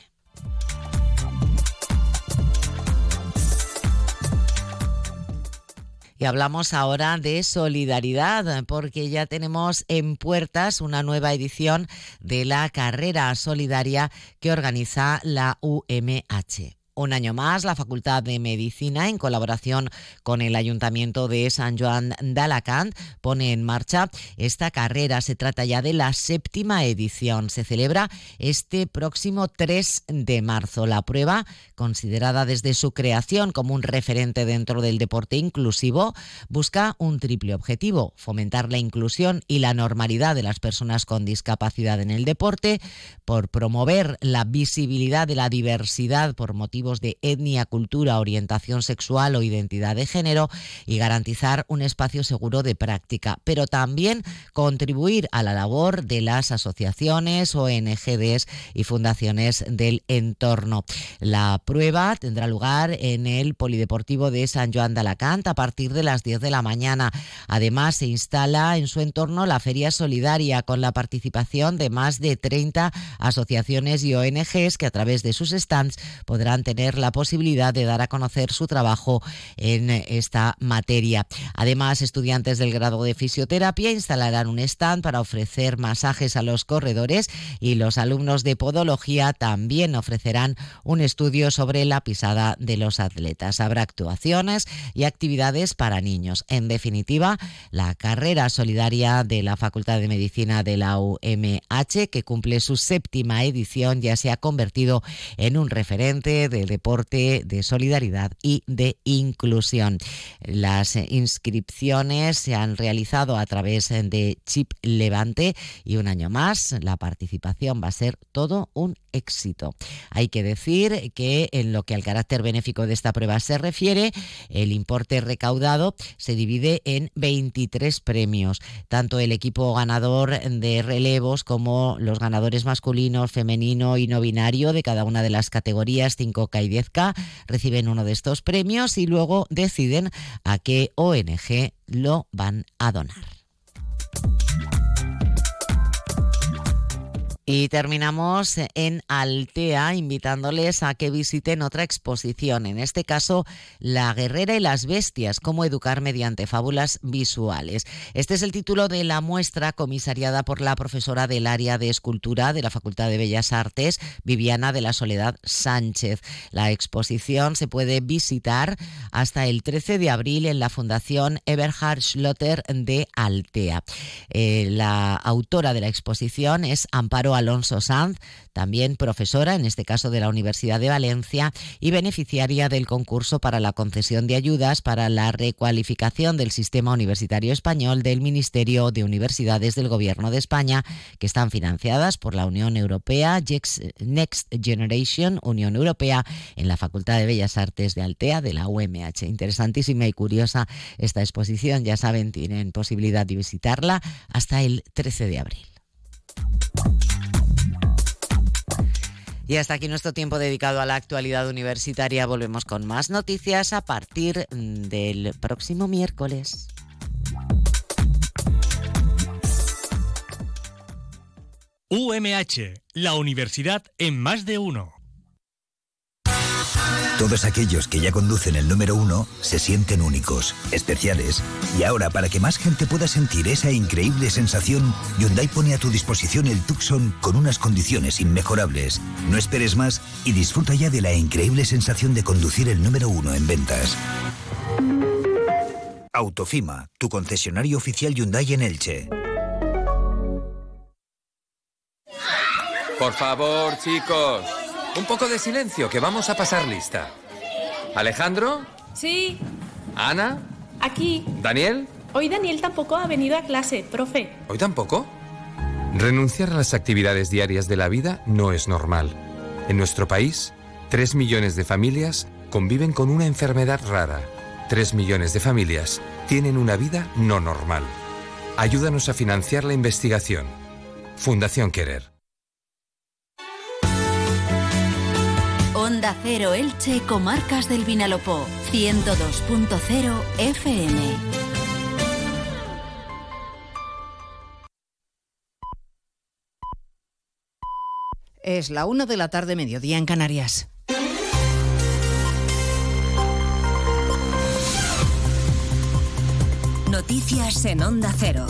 Y hablamos ahora de solidaridad, porque ya tenemos en puertas una nueva edición de la carrera solidaria que organiza la UMH. Un año más, la Facultad de Medicina, en colaboración con el Ayuntamiento de San Joan de Alacant, pone en marcha esta carrera. Se trata ya de la 7ª edición. Se celebra este próximo 3 de marzo. La prueba, considerada desde su creación como un referente dentro del deporte inclusivo, busca un triple objetivo: fomentar la inclusión y la normalidad de las personas con discapacidad en el deporte, por promover la visibilidad de la diversidad por motivos de etnia, cultura, orientación sexual o identidad de género y garantizar un espacio seguro de práctica, pero también contribuir a la labor de las asociaciones, ONGs y fundaciones del entorno. La prueba tendrá lugar en el Polideportivo de San Joan de Alacant a partir de las 10 de la mañana. Además, se instala en su entorno la Feria Solidaria, con la participación de más de 30 asociaciones y ONGs que a través de sus stands podrán tener la posibilidad de dar a conocer su trabajo en esta materia. Además, estudiantes del grado de fisioterapia instalarán un stand para ofrecer masajes a los corredores y los alumnos de podología también ofrecerán un estudio sobre la pisada de los atletas. Habrá actuaciones y actividades para niños. En definitiva, la carrera solidaria de la Facultad de Medicina de la UMH, que cumple su 7ª edición, ya se ha convertido en un referente de deporte, de solidaridad y de inclusión. Las inscripciones se han realizado a través de Chip Levante y un año más la participación va a ser todo un éxito. Hay que decir que en lo que al carácter benéfico de esta prueba se refiere, el importe recaudado se divide en 23 premios. Tanto el equipo ganador de relevos como los ganadores masculinos, femenino y no binario de cada una de las categorías 5K y 10K reciben uno de estos premios y luego deciden a qué ONG lo van a donar. Y terminamos en Altea, invitándoles a que visiten otra exposición, en este caso La guerrera y las bestias, cómo educar mediante fábulas visuales. Este es el título de la muestra comisariada por la profesora del área de escultura de la Facultad de Bellas Artes, Viviana de la Soledad Sánchez. La exposición se puede visitar hasta el 13 de abril en la Fundación Eberhard Schlotter de Altea. La autora de la exposición es Amparo Alonso Sanz, también profesora, en este caso de la Universidad de Valencia, y beneficiaria del concurso para la concesión de ayudas para la recualificación del sistema universitario español del Ministerio de Universidades del Gobierno de España, que están financiadas por la Unión Europea, Next Generation Unión Europea, en la Facultad de Bellas Artes de Altea de la UMH. Interesantísima y curiosa esta exposición, ya saben, tienen posibilidad de visitarla hasta el 13 de abril. Y hasta aquí nuestro tiempo dedicado a la actualidad universitaria. Volvemos con más noticias a partir del próximo miércoles. UMH, la universidad en más de uno. Todos aquellos que ya conducen el número 1 se sienten únicos, especiales. Y ahora, para que más gente pueda sentir esa increíble sensación, Hyundai pone a tu disposición el Tucson con unas condiciones inmejorables. No esperes más y disfruta ya de la increíble sensación de conducir el número 1 en ventas. Autofima, tu concesionario oficial Hyundai en Elche. Por favor, chicos, un poco de silencio, que vamos a pasar lista. ¿Alejandro? Sí. ¿Ana? Aquí. ¿Daniel? Hoy Daniel tampoco ha venido a clase, profe. ¿Hoy tampoco? Renunciar a las actividades diarias de la vida no es normal. En nuestro país, 3 millones de familias conviven con una enfermedad rara. 3 millones de familias tienen una vida no normal. Ayúdanos a financiar la investigación. Fundación Querer. Onda Cero Elche, Comarcas del Vinalopó, 102.0 FM. Es la 1 de la tarde, mediodía en Canarias. Noticias en Onda Cero.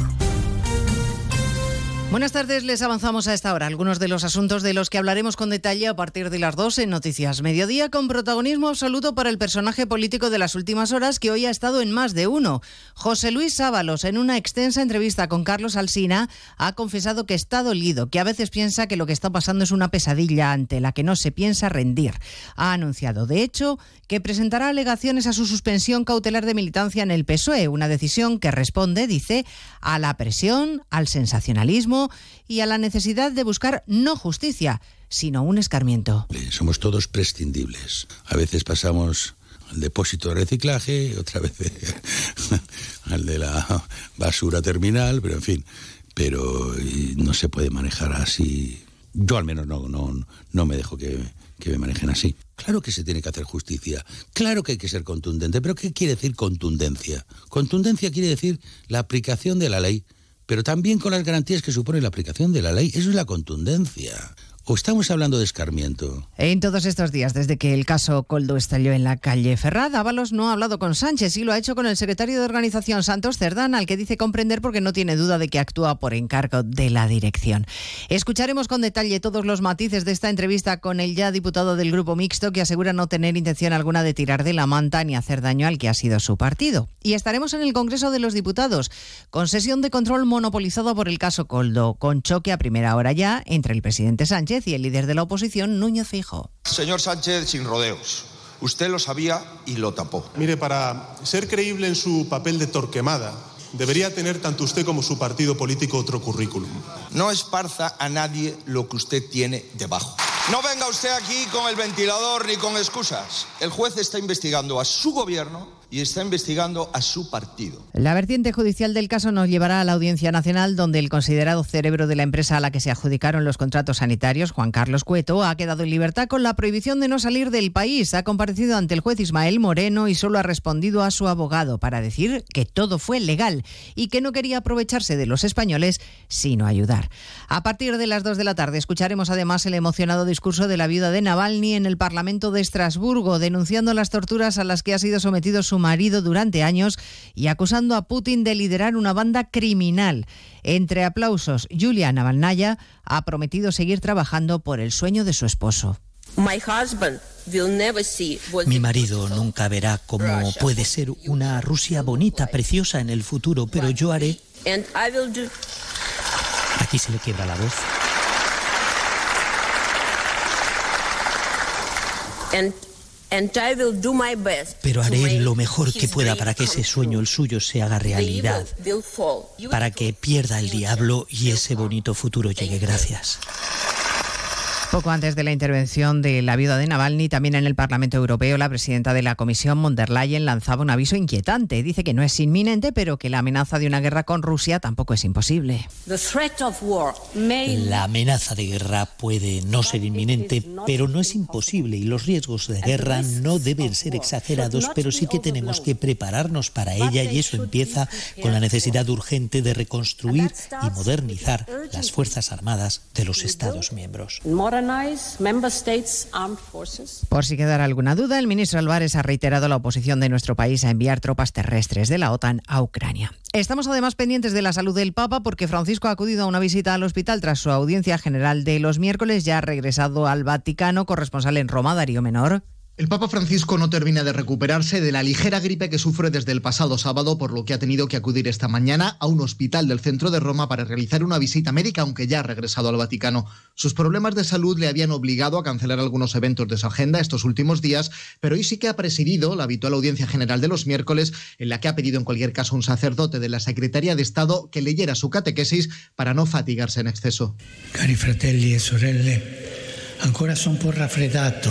Buenas tardes, les avanzamos a esta hora algunos de los asuntos de los que hablaremos con detalle a partir de las 2 en Noticias Mediodía, con protagonismo absoluto para el personaje político de las últimas horas que hoy ha estado en Más de Uno. José Luis Ábalos, en una extensa entrevista con Carlos Alsina, ha confesado que está dolido, que a veces piensa que lo que está pasando es una pesadilla ante la que no se piensa rendir. Ha anunciado, de hecho, que presentará alegaciones a su suspensión cautelar de militancia en el PSOE, una decisión que responde, dice, a la presión, al sensacionalismo y a la necesidad de buscar no justicia, sino un escarmiento. Somos todos prescindibles. A veces pasamos al depósito de reciclaje, otra vez al de la basura terminal, pero en fin, pero no se puede manejar así. Yo al menos no me dejo que me manejen así. Claro que se tiene que hacer justicia, claro que hay que ser contundente, pero ¿qué quiere decir contundencia? Contundencia quiere decir la aplicación de la ley, pero también con las garantías que supone la aplicación de la ley. Eso es la contundencia. ¿O estamos hablando de escarmiento? En todos estos días, desde que el caso Coldo estalló en la calle Ferraz, Ábalos no ha hablado con Sánchez y lo ha hecho con el secretario de organización, Santos Cerdán, al que dice comprender porque no tiene duda de que actúa por encargo de la dirección. Escucharemos con detalle todos los matices de esta entrevista con el ya diputado del Grupo Mixto, que asegura no tener intención alguna de tirar de la manta ni hacer daño al que ha sido su partido. Y estaremos en el Congreso de los Diputados, con sesión de control monopolizada por el caso Coldo, con choque a primera hora ya entre el presidente Sánchez y el líder de la oposición, Núñez Feijóo. Señor Sánchez, sin rodeos, usted lo sabía y lo tapó. Mire, para ser creíble en su papel de Torquemada, debería tener tanto usted como su partido político otro currículum. No esparza a nadie lo que usted tiene debajo. No venga usted aquí con el ventilador ni con excusas. El juez está investigando a su gobierno y está investigando a su partido. La vertiente judicial del caso nos llevará a la Audiencia Nacional, donde el considerado cerebro de la empresa a la que se adjudicaron los contratos sanitarios, Juan Carlos Cueto, ha quedado en libertad con la prohibición de no salir del país. Ha comparecido ante el juez Ismael Moreno y solo ha respondido a su abogado para decir que todo fue legal y que no quería aprovecharse de los españoles, sino ayudar. A partir de las 2 de la tarde escucharemos además el emocionado discurso de la viuda de Navalny en el Parlamento de Estrasburgo, denunciando las torturas a las que ha sido sometido su marido durante años y acusando a Putin de liderar una banda criminal. Entre aplausos, Yulia Navalnaya ha prometido seguir trabajando por el sueño de su esposo. Mi marido nunca verá cómo puede ser una Rusia bonita, preciosa en el futuro, pero yo haré... Aquí se le quiebra la voz. Pero haré lo mejor que pueda para que ese sueño, el suyo, se haga realidad, para que pierda el diablo y ese bonito futuro llegue. Gracias. Poco antes de la intervención de la viuda de Navalny, también en el Parlamento Europeo, la presidenta de la Comisión, von der Leyen, lanzaba un aviso inquietante. Dice que no es inminente, pero que la amenaza de una guerra con Rusia tampoco es imposible. La amenaza de guerra puede no ser inminente, pero no es imposible, y los riesgos de guerra no deben ser exagerados, pero sí que tenemos que prepararnos para ella, y eso empieza con la necesidad urgente de reconstruir y modernizar las Fuerzas Armadas de los Estados miembros. Por si quedara alguna duda, el ministro Álvarez ha reiterado la oposición de nuestro país a enviar tropas terrestres de la OTAN a Ucrania. Estamos además pendientes de la salud del Papa, porque Francisco ha acudido a una visita al hospital tras su audiencia general de los miércoles. Ya ha regresado al Vaticano. Corresponsal en Roma, Darío Menor. El Papa Francisco no termina de recuperarse de la ligera gripe que sufre desde el pasado sábado, por lo que ha tenido que acudir esta mañana a un hospital del centro de Roma para realizar una visita médica, aunque ya ha regresado al Vaticano. Sus problemas de salud le habían obligado a cancelar algunos eventos de su agenda estos últimos días, pero hoy sí que ha presidido la habitual audiencia general de los miércoles, en la que ha pedido en cualquier caso a un sacerdote de la Secretaría de Estado que leyera su catequesis para no fatigarse en exceso. Cari fratelli e sorelle, ancora son por raffreddato.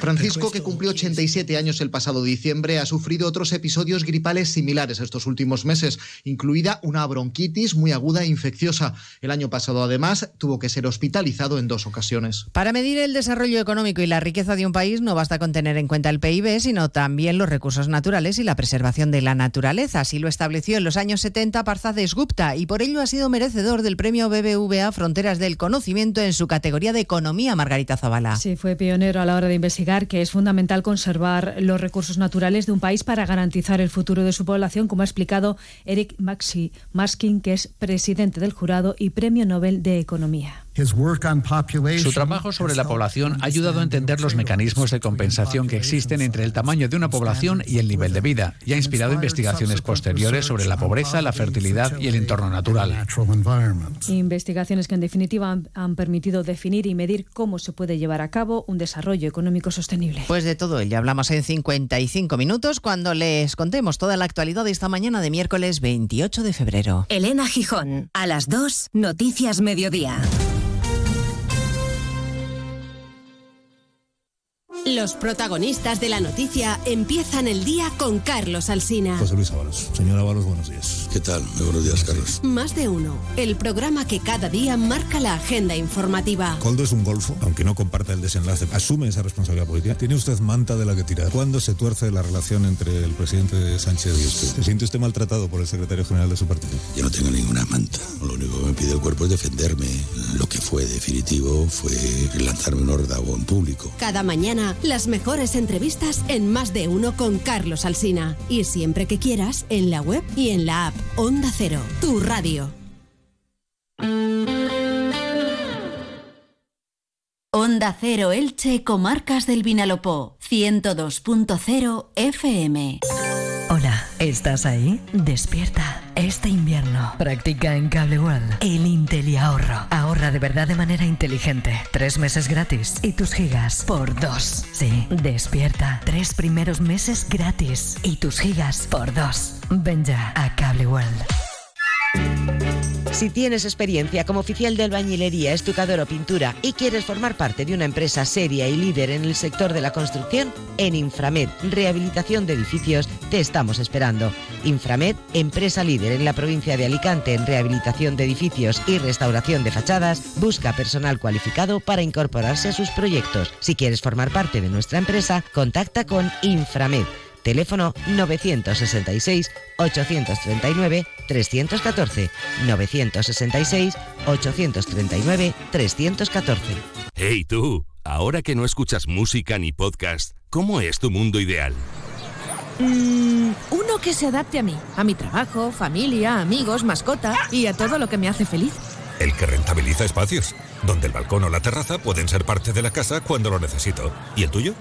Francisco, que cumplió 87 años el pasado diciembre, ha sufrido otros episodios gripales similares estos últimos meses, incluida una bronquitis muy aguda e infecciosa. El año pasado, además, tuvo que ser hospitalizado en 2 ocasiones. Para medir el desarrollo económico y la riqueza de un país no basta con tener en cuenta el PIB, sino también los recursos naturales y la preservación de la naturaleza. Así lo estableció en los años 70 Parzades Gupta, y por ello ha sido merecedor del premio BBVA Fronteras del Conocimiento en su categoría de Economía, Margarita Zavala. Sí, fue pionero a la hora de investigar que es fundamental conservar los recursos naturales de un país para garantizar el futuro de su población, como ha explicado Eric Maskin, que es presidente del jurado y premio Nobel de Economía. Su trabajo sobre la población ha ayudado a entender los mecanismos de compensación que existen entre el tamaño de una población y el nivel de vida, y ha inspirado investigaciones posteriores sobre la pobreza, la fertilidad y el entorno natural. Investigaciones que en definitiva han permitido definir y medir cómo se puede llevar a cabo un desarrollo económico sostenible. Pues de todo ello hablamos en 55 minutos cuando les contemos toda la actualidad de esta mañana de miércoles 28 de febrero. Elena Gijón, a las 2, Noticias Mediodía. Los protagonistas de la noticia empiezan el día con Carlos Alsina. José Luis Ábalos. Señor Ábalos, buenos días. ¿Qué tal? Muy buenos días, Carlos. Más de uno. El programa que cada día marca la agenda informativa. Coldo es un golfo, aunque no comparta el desenlace. Asume esa responsabilidad política. Tiene usted manta de la que tirar. ¿Cuándo se tuerce la relación entre el presidente Sánchez y usted? ¿Se siente usted maltratado por el secretario general de su partido? Yo no tengo ninguna manta. Lo único que me pide el cuerpo es defenderme. Lo que fue definitivo fue lanzarme un hordago en público. Cada mañana, las mejores entrevistas en Más de uno con Carlos Alsina. Y siempre que quieras, en la web y en la app. Onda Cero, tu radio. Onda Cero Elche, Comarcas del Vinalopó. 102.0 FM. Hola, ¿estás ahí? Despierta. Este invierno, practica en Cable World el Inteliahorro. Ahorra de verdad de manera inteligente. 3 meses gratis y tus gigas por 2. Sí, despierta. 3 primeros meses gratis y tus gigas por 2. Ven ya a Cable World. Si tienes experiencia como oficial de albañilería, estucador o pintura y quieres formar parte de una empresa seria y líder en el sector de la construcción, en Inframed, Rehabilitación de Edificios, te estamos esperando. Inframed, empresa líder en la provincia de Alicante en rehabilitación de edificios y restauración de fachadas, busca personal cualificado para incorporarse a sus proyectos. Si quieres formar parte de nuestra empresa, contacta con Inframed. Teléfono 966-839-314, 966-839-314. Hey tú, ahora que no escuchas música ni podcast, ¿cómo es tu mundo ideal? Uno que se adapte a mí, a mi trabajo, familia, amigos, mascota y a todo lo que me hace feliz. El que rentabiliza espacios, donde el balcón o la terraza pueden ser parte de la casa cuando lo necesito. ¿Y el tuyo?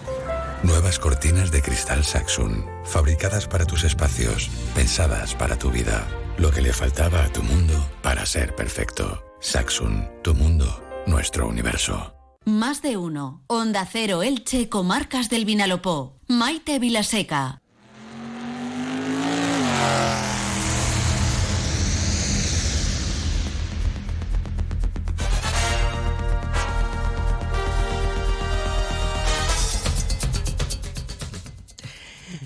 Nuevas cortinas de cristal Saxon, fabricadas para tus espacios, pensadas para tu vida. Lo que le faltaba a tu mundo para ser perfecto. Saxon, tu mundo, nuestro universo. Más de uno. Onda Cero Elche, Comarcas del Vinalopó. Maite Vilaseca.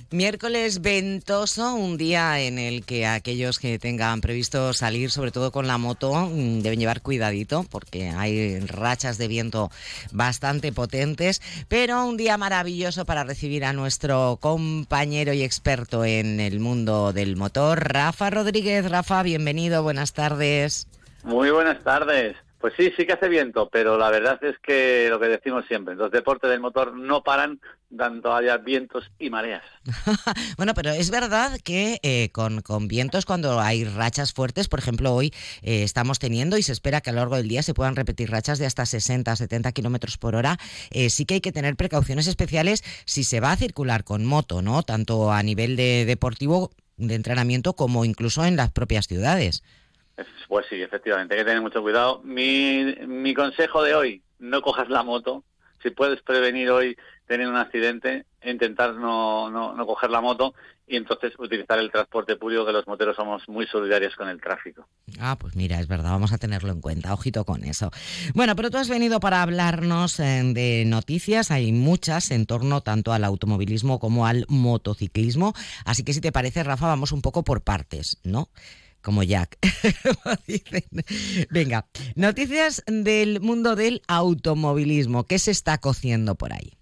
Miércoles ventoso, un día en el que aquellos que tengan previsto salir, sobre todo con la moto, deben llevar cuidadito porque hay rachas de viento bastante potentes, pero un día maravilloso para recibir a nuestro compañero y experto en el mundo del motor, Rafa Rodríguez. Rafa, bienvenido, buenas tardes. Muy buenas tardes. Pues sí, sí que hace viento, pero la verdad es que lo que decimos siempre, los deportes del motor no paran, tanto haya vientos y mareas. Bueno, pero es verdad que con vientos, cuando hay rachas fuertes, por ejemplo hoy estamos teniendo y se espera que a lo largo del día se puedan repetir rachas de hasta 60-70 kilómetros por hora, sí que hay que tener precauciones especiales si se va a circular con moto, ¿no? Tanto a nivel de deportivo, de entrenamiento, como incluso en las propias ciudades. Pues sí, efectivamente, hay que tener mucho cuidado. Mi consejo de hoy, no cojas la moto. Si puedes prevenir hoy tener un accidente, intentar no coger la moto y entonces utilizar el transporte público, que los moteros somos muy solidarios con el tráfico. Ah, pues mira, es verdad, vamos a tenerlo en cuenta, ojito con eso. Bueno, pero tú has venido para hablarnos de noticias, hay muchas en torno tanto al automovilismo como al motociclismo, así que si te parece, Rafa, vamos un poco por partes, ¿no? Como Jack, como dicen. Venga, noticias del mundo del automovilismo. ¿Qué se está cociendo por ahí?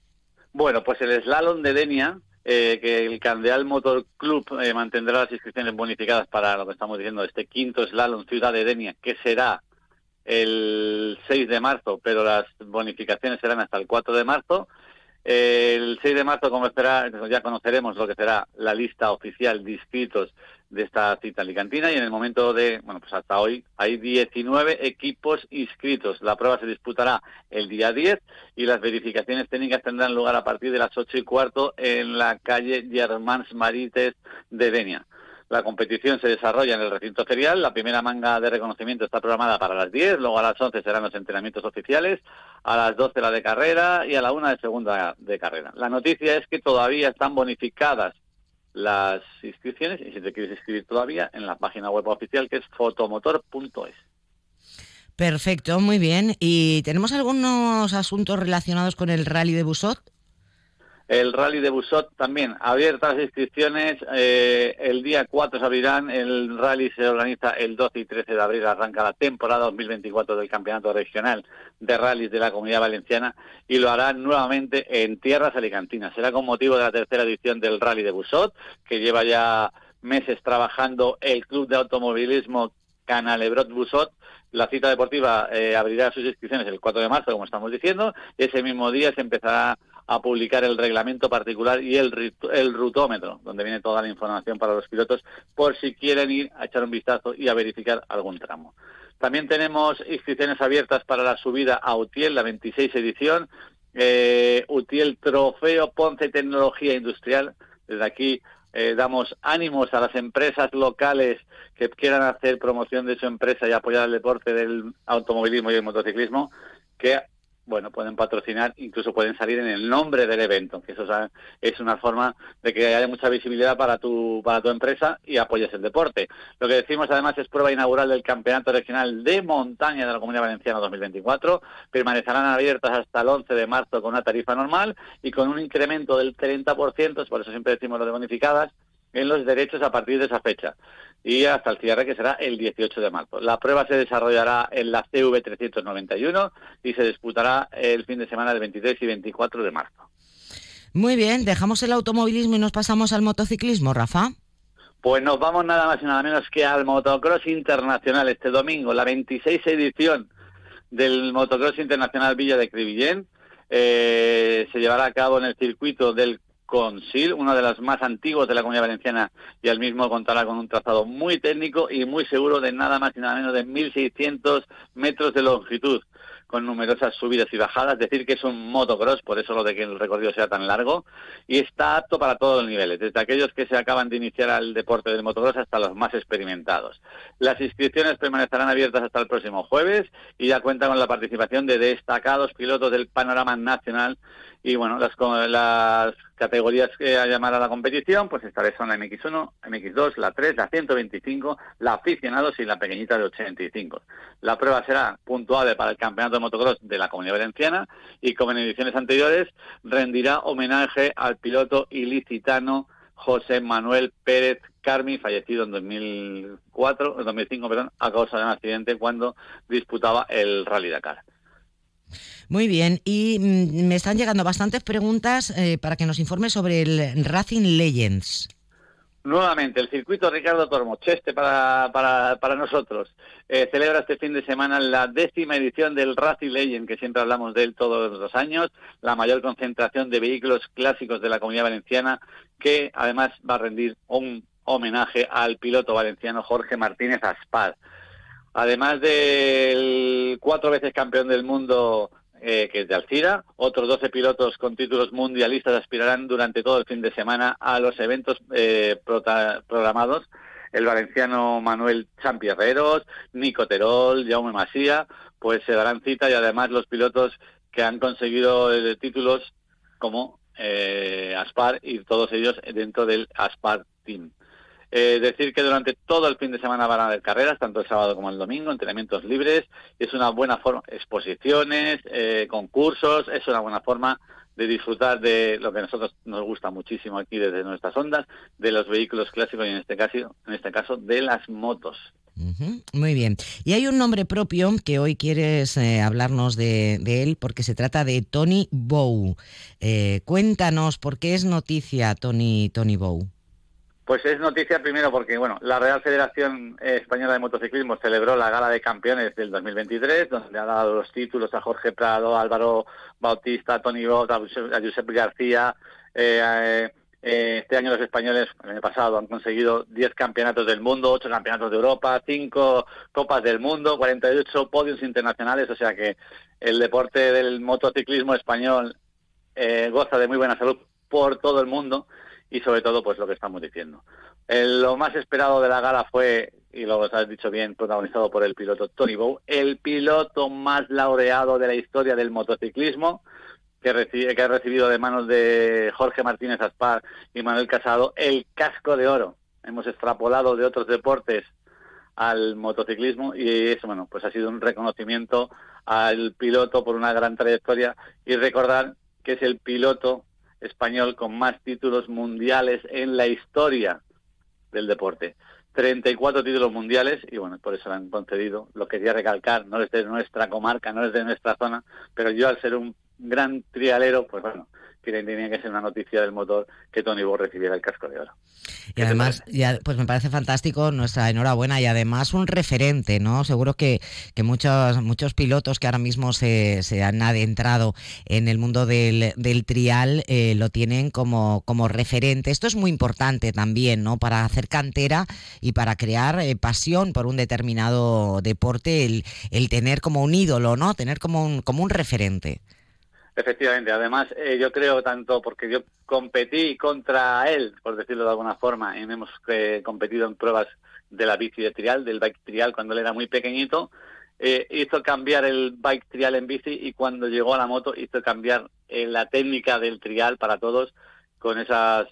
Bueno, pues el slalom de Denia, que el Candel Motor Club mantendrá las inscripciones bonificadas para lo que estamos diciendo, este quinto slalom Ciudad de Denia, que será el 6 de marzo, pero las bonificaciones serán hasta el 4 de marzo. El 6 de marzo, como espera, ya conoceremos lo que será la lista oficial de inscritos de esta cita alicantina, y en el momento de, bueno, pues hasta hoy hay 19 equipos inscritos. La prueba se disputará el día 10 y las verificaciones técnicas tendrán lugar a partir de las 8:15 en la calle Germans Marites de Denia. La competición se desarrolla en el recinto ferial. La primera manga de reconocimiento está programada para las 10, luego a las 11 serán los entrenamientos oficiales, a las 12 la de carrera y a la 1 de segunda de carrera. La noticia es que todavía están bonificadas las inscripciones, y si te quieres inscribir todavía, en la página web oficial, que es fotomotor.es. Perfecto, muy bien. ¿Y tenemos algunos asuntos relacionados con el rally de Busot? El rally de Busot también, abiertas las inscripciones, el día 4 se abrirán, el rally se organiza el 12 y 13 de abril, arranca la temporada 2024 del Campeonato Regional de Rallys de la Comunidad Valenciana y lo harán nuevamente en tierras alicantinas. Será con motivo de la tercera edición del rally de Busot, que lleva ya meses trabajando el Club de Automovilismo Canal Ebrot Busot. La cita deportiva abrirá sus inscripciones el 4 de marzo, como estamos diciendo, y ese mismo día se empezará a publicar el reglamento particular y el rutómetro, donde viene toda la información para los pilotos, por si quieren ir a echar un vistazo y a verificar algún tramo. También tenemos inscripciones abiertas para la subida a UTIEL, la 26 edición, UTIEL Trofeo Ponce Tecnología Industrial. Desde aquí damos ánimos a las empresas locales que quieran hacer promoción de su empresa y apoyar el deporte del automovilismo y el motociclismo, que bueno, pueden patrocinar, incluso pueden salir en el nombre del evento, que eso, o sea, es una forma de que haya mucha visibilidad para tu empresa y apoyes el deporte. Lo que decimos además es prueba inaugural del Campeonato Regional de Montaña de la Comunidad Valenciana 2024. Permanecerán abiertas hasta el 11 de marzo con una tarifa normal y con un incremento del 30%, por eso siempre decimos lo de bonificadas, en los derechos a partir de esa fecha y hasta el cierre, que será el 18 de marzo. La prueba se desarrollará en la CV 391 y se disputará el fin de semana del 23 y 24 de marzo. Muy bien, dejamos el automovilismo y nos pasamos al motociclismo, Rafa. Pues nos vamos nada más y nada menos que al Motocross Internacional este domingo, la 26 edición del Motocross Internacional Villa de Crevillent. Se llevará a cabo en el circuito del Concil, uno de los más antiguos de la Comunidad Valenciana, y al mismo contará con un trazado muy técnico y muy seguro de nada más y nada menos de 1.600 metros de longitud, con numerosas subidas y bajadas. Es decir, que es un motocross, por eso lo de que el recorrido sea tan largo, y está apto para todos los niveles, desde aquellos que se acaban de iniciar al deporte del motocross hasta los más experimentados. Las inscripciones permanecerán abiertas hasta el próximo jueves y ya cuenta con la participación de destacados pilotos del panorama nacional. Y bueno, las categorías que llamará la competición, pues esta vez son la MX1, MX2, la 3, la 125, la aficionados y la pequeñita de 85. La prueba será puntuable para el Campeonato de Motocross de la Comunidad Valenciana y, como en ediciones anteriores, rendirá homenaje al piloto ilicitano José Manuel Pérez Carmi, fallecido en 2005, a causa de un accidente cuando disputaba el Rally Dakar. Muy bien, y me están llegando bastantes preguntas para que nos informe sobre el Racing Legends. Nuevamente, el circuito Ricardo Tormo, Cheste para nosotros, celebra este fin de semana la 10ª edición del Racing Legend, que siempre hablamos de él todos los años, la mayor concentración de vehículos clásicos de la Comunidad Valenciana, que además va a rendir un homenaje al piloto valenciano Jorge Martínez Aspar. Además del 4 veces campeón del mundo, que es de Alcira, otros 12 pilotos con títulos mundialistas aspirarán durante todo el fin de semana a los eventos programados. El valenciano Manuel Champi Herreros, Nico Terol, Jaume Masía, pues se darán cita, y además los pilotos que han conseguido títulos como Aspar, y todos ellos dentro del Aspar Team. Decir que durante todo el fin de semana van a haber carreras, tanto el sábado como el domingo, entrenamientos libres, y es una buena forma, exposiciones, concursos, es una buena forma de disfrutar de lo que a nosotros nos gusta muchísimo aquí desde nuestras ondas, de los vehículos clásicos y en este caso de las motos. Muy bien. Y hay un nombre propio que hoy quieres hablarnos de él, porque se trata de Tony Bou. Cuéntanos por qué es noticia Tony Bou. Pues es noticia primero porque, bueno, la Real Federación Española de Motociclismo celebró la Gala de Campeones del 2023, donde ha dado los títulos a Jorge Prado, Álvaro Bautista, Tony Bou, a Josep García. Este año los españoles, el año pasado, han conseguido 10 campeonatos del mundo, 8 campeonatos de Europa, 5 copas del mundo, 48 podios internacionales. O sea que el deporte del motociclismo español goza de muy buena salud por todo el mundo. Y sobre todo, pues lo que estamos diciendo. Lo más esperado de la gala fue, y lo has dicho bien, protagonizado por el piloto Tony Bou, el piloto más laureado de la historia del motociclismo, que ha recibido de manos de Jorge Martínez Aspar y Manuel Casado el casco de oro. Hemos extrapolado de otros deportes al motociclismo y eso, bueno, pues ha sido un reconocimiento al piloto por una gran trayectoria, y recordar que es el piloto español con más títulos mundiales en la historia del deporte. 34 títulos mundiales, y bueno, por eso lo han concedido. Lo quería recalcar, no es de nuestra comarca, no es de nuestra zona, pero yo, al ser un gran trialero, pues bueno, tenía que ser una noticia del motor que Tony Bou recibiera el casco de oro. Y además, pues me parece fantástico, nuestra enhorabuena, y además un referente, ¿no? Seguro que muchos pilotos que ahora mismo se han adentrado en el mundo del trial lo tienen como referente. Esto es muy importante también, ¿no? Para hacer cantera y para crear pasión por un determinado deporte, el tener como un ídolo, ¿no? Tener como un referente. Efectivamente, además yo creo tanto, porque yo competí contra él, por decirlo de alguna forma, y hemos competido en pruebas de la bici de trial, del bike trial, cuando él era muy pequeñito, hizo cambiar el bike trial en bici, y cuando llegó a la moto hizo cambiar la técnica del trial para todos, con esas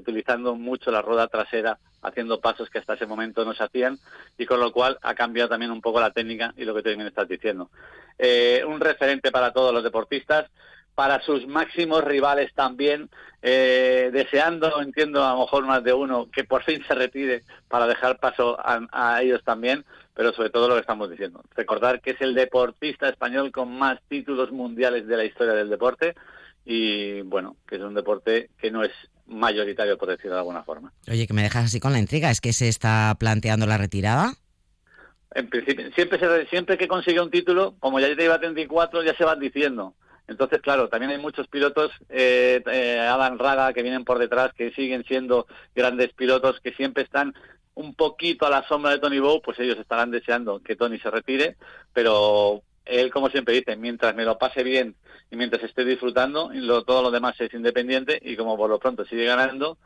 utilizando mucho la rueda trasera, haciendo pasos que hasta ese momento no se hacían, y con lo cual ha cambiado también un poco la técnica, y lo que tú también estás diciendo. Un referente para todos los deportistas, para sus máximos rivales también, deseando, entiendo a lo mejor más de uno, que por fin se retire para dejar paso a ellos también, pero sobre todo lo que estamos diciendo. Recordar que es el deportista español con más títulos mundiales de la historia del deporte, y bueno, que es un deporte que no es mayoritario, por decirlo de alguna forma. Oye, que me dejas así con la intriga, ¿es que se está planteando la retirada? En principio, siempre que consigue un título, como ya te iba a 34, ya se van diciendo. Entonces, claro, también hay muchos pilotos, Alan Raga, que vienen por detrás, que siguen siendo grandes pilotos, que siempre están un poquito a la sombra de Tony Bou, pues ellos estarán deseando que Tony se retire, pero él, como siempre dice, mientras me lo pase bien y mientras esté disfrutando, todo lo demás es independiente, y como por lo pronto sigue ganando,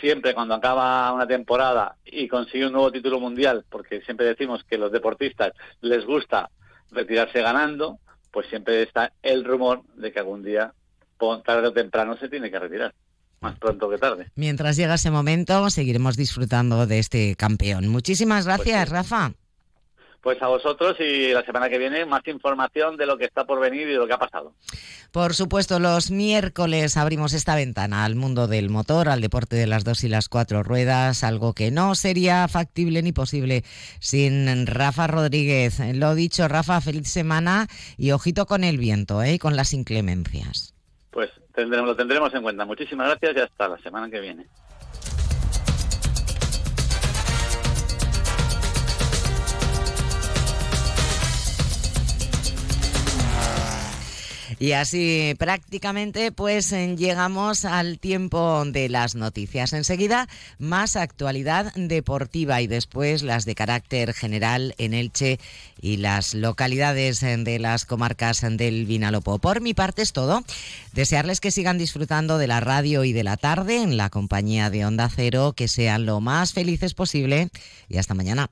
siempre cuando acaba una temporada y consigue un nuevo título mundial, porque siempre decimos que los deportistas les gusta retirarse ganando, pues siempre está el rumor de que algún día, tarde o temprano, se tiene que retirar, más pronto que tarde. Mientras llega ese momento, seguiremos disfrutando de este campeón. Muchísimas gracias, pues sí, Rafa. Pues a vosotros, y la semana que viene más información de lo que está por venir y de lo que ha pasado. Por supuesto, los miércoles abrimos esta ventana al mundo del motor, al deporte de las 2 y las 4 ruedas, algo que no sería factible ni posible sin Rafa Rodríguez. Lo dicho, Rafa, feliz semana y ojito con el viento, ¿eh? Con las inclemencias. Pues lo tendremos en cuenta. Muchísimas gracias y hasta la semana que viene. Y así prácticamente pues llegamos al tiempo de las noticias. Enseguida más actualidad deportiva y después las de carácter general en Elche y las localidades de las comarcas del Vinalopó. Por mi parte es todo. Desearles que sigan disfrutando de la radio y de la tarde en la compañía de Onda Cero, que sean lo más felices posible y hasta mañana.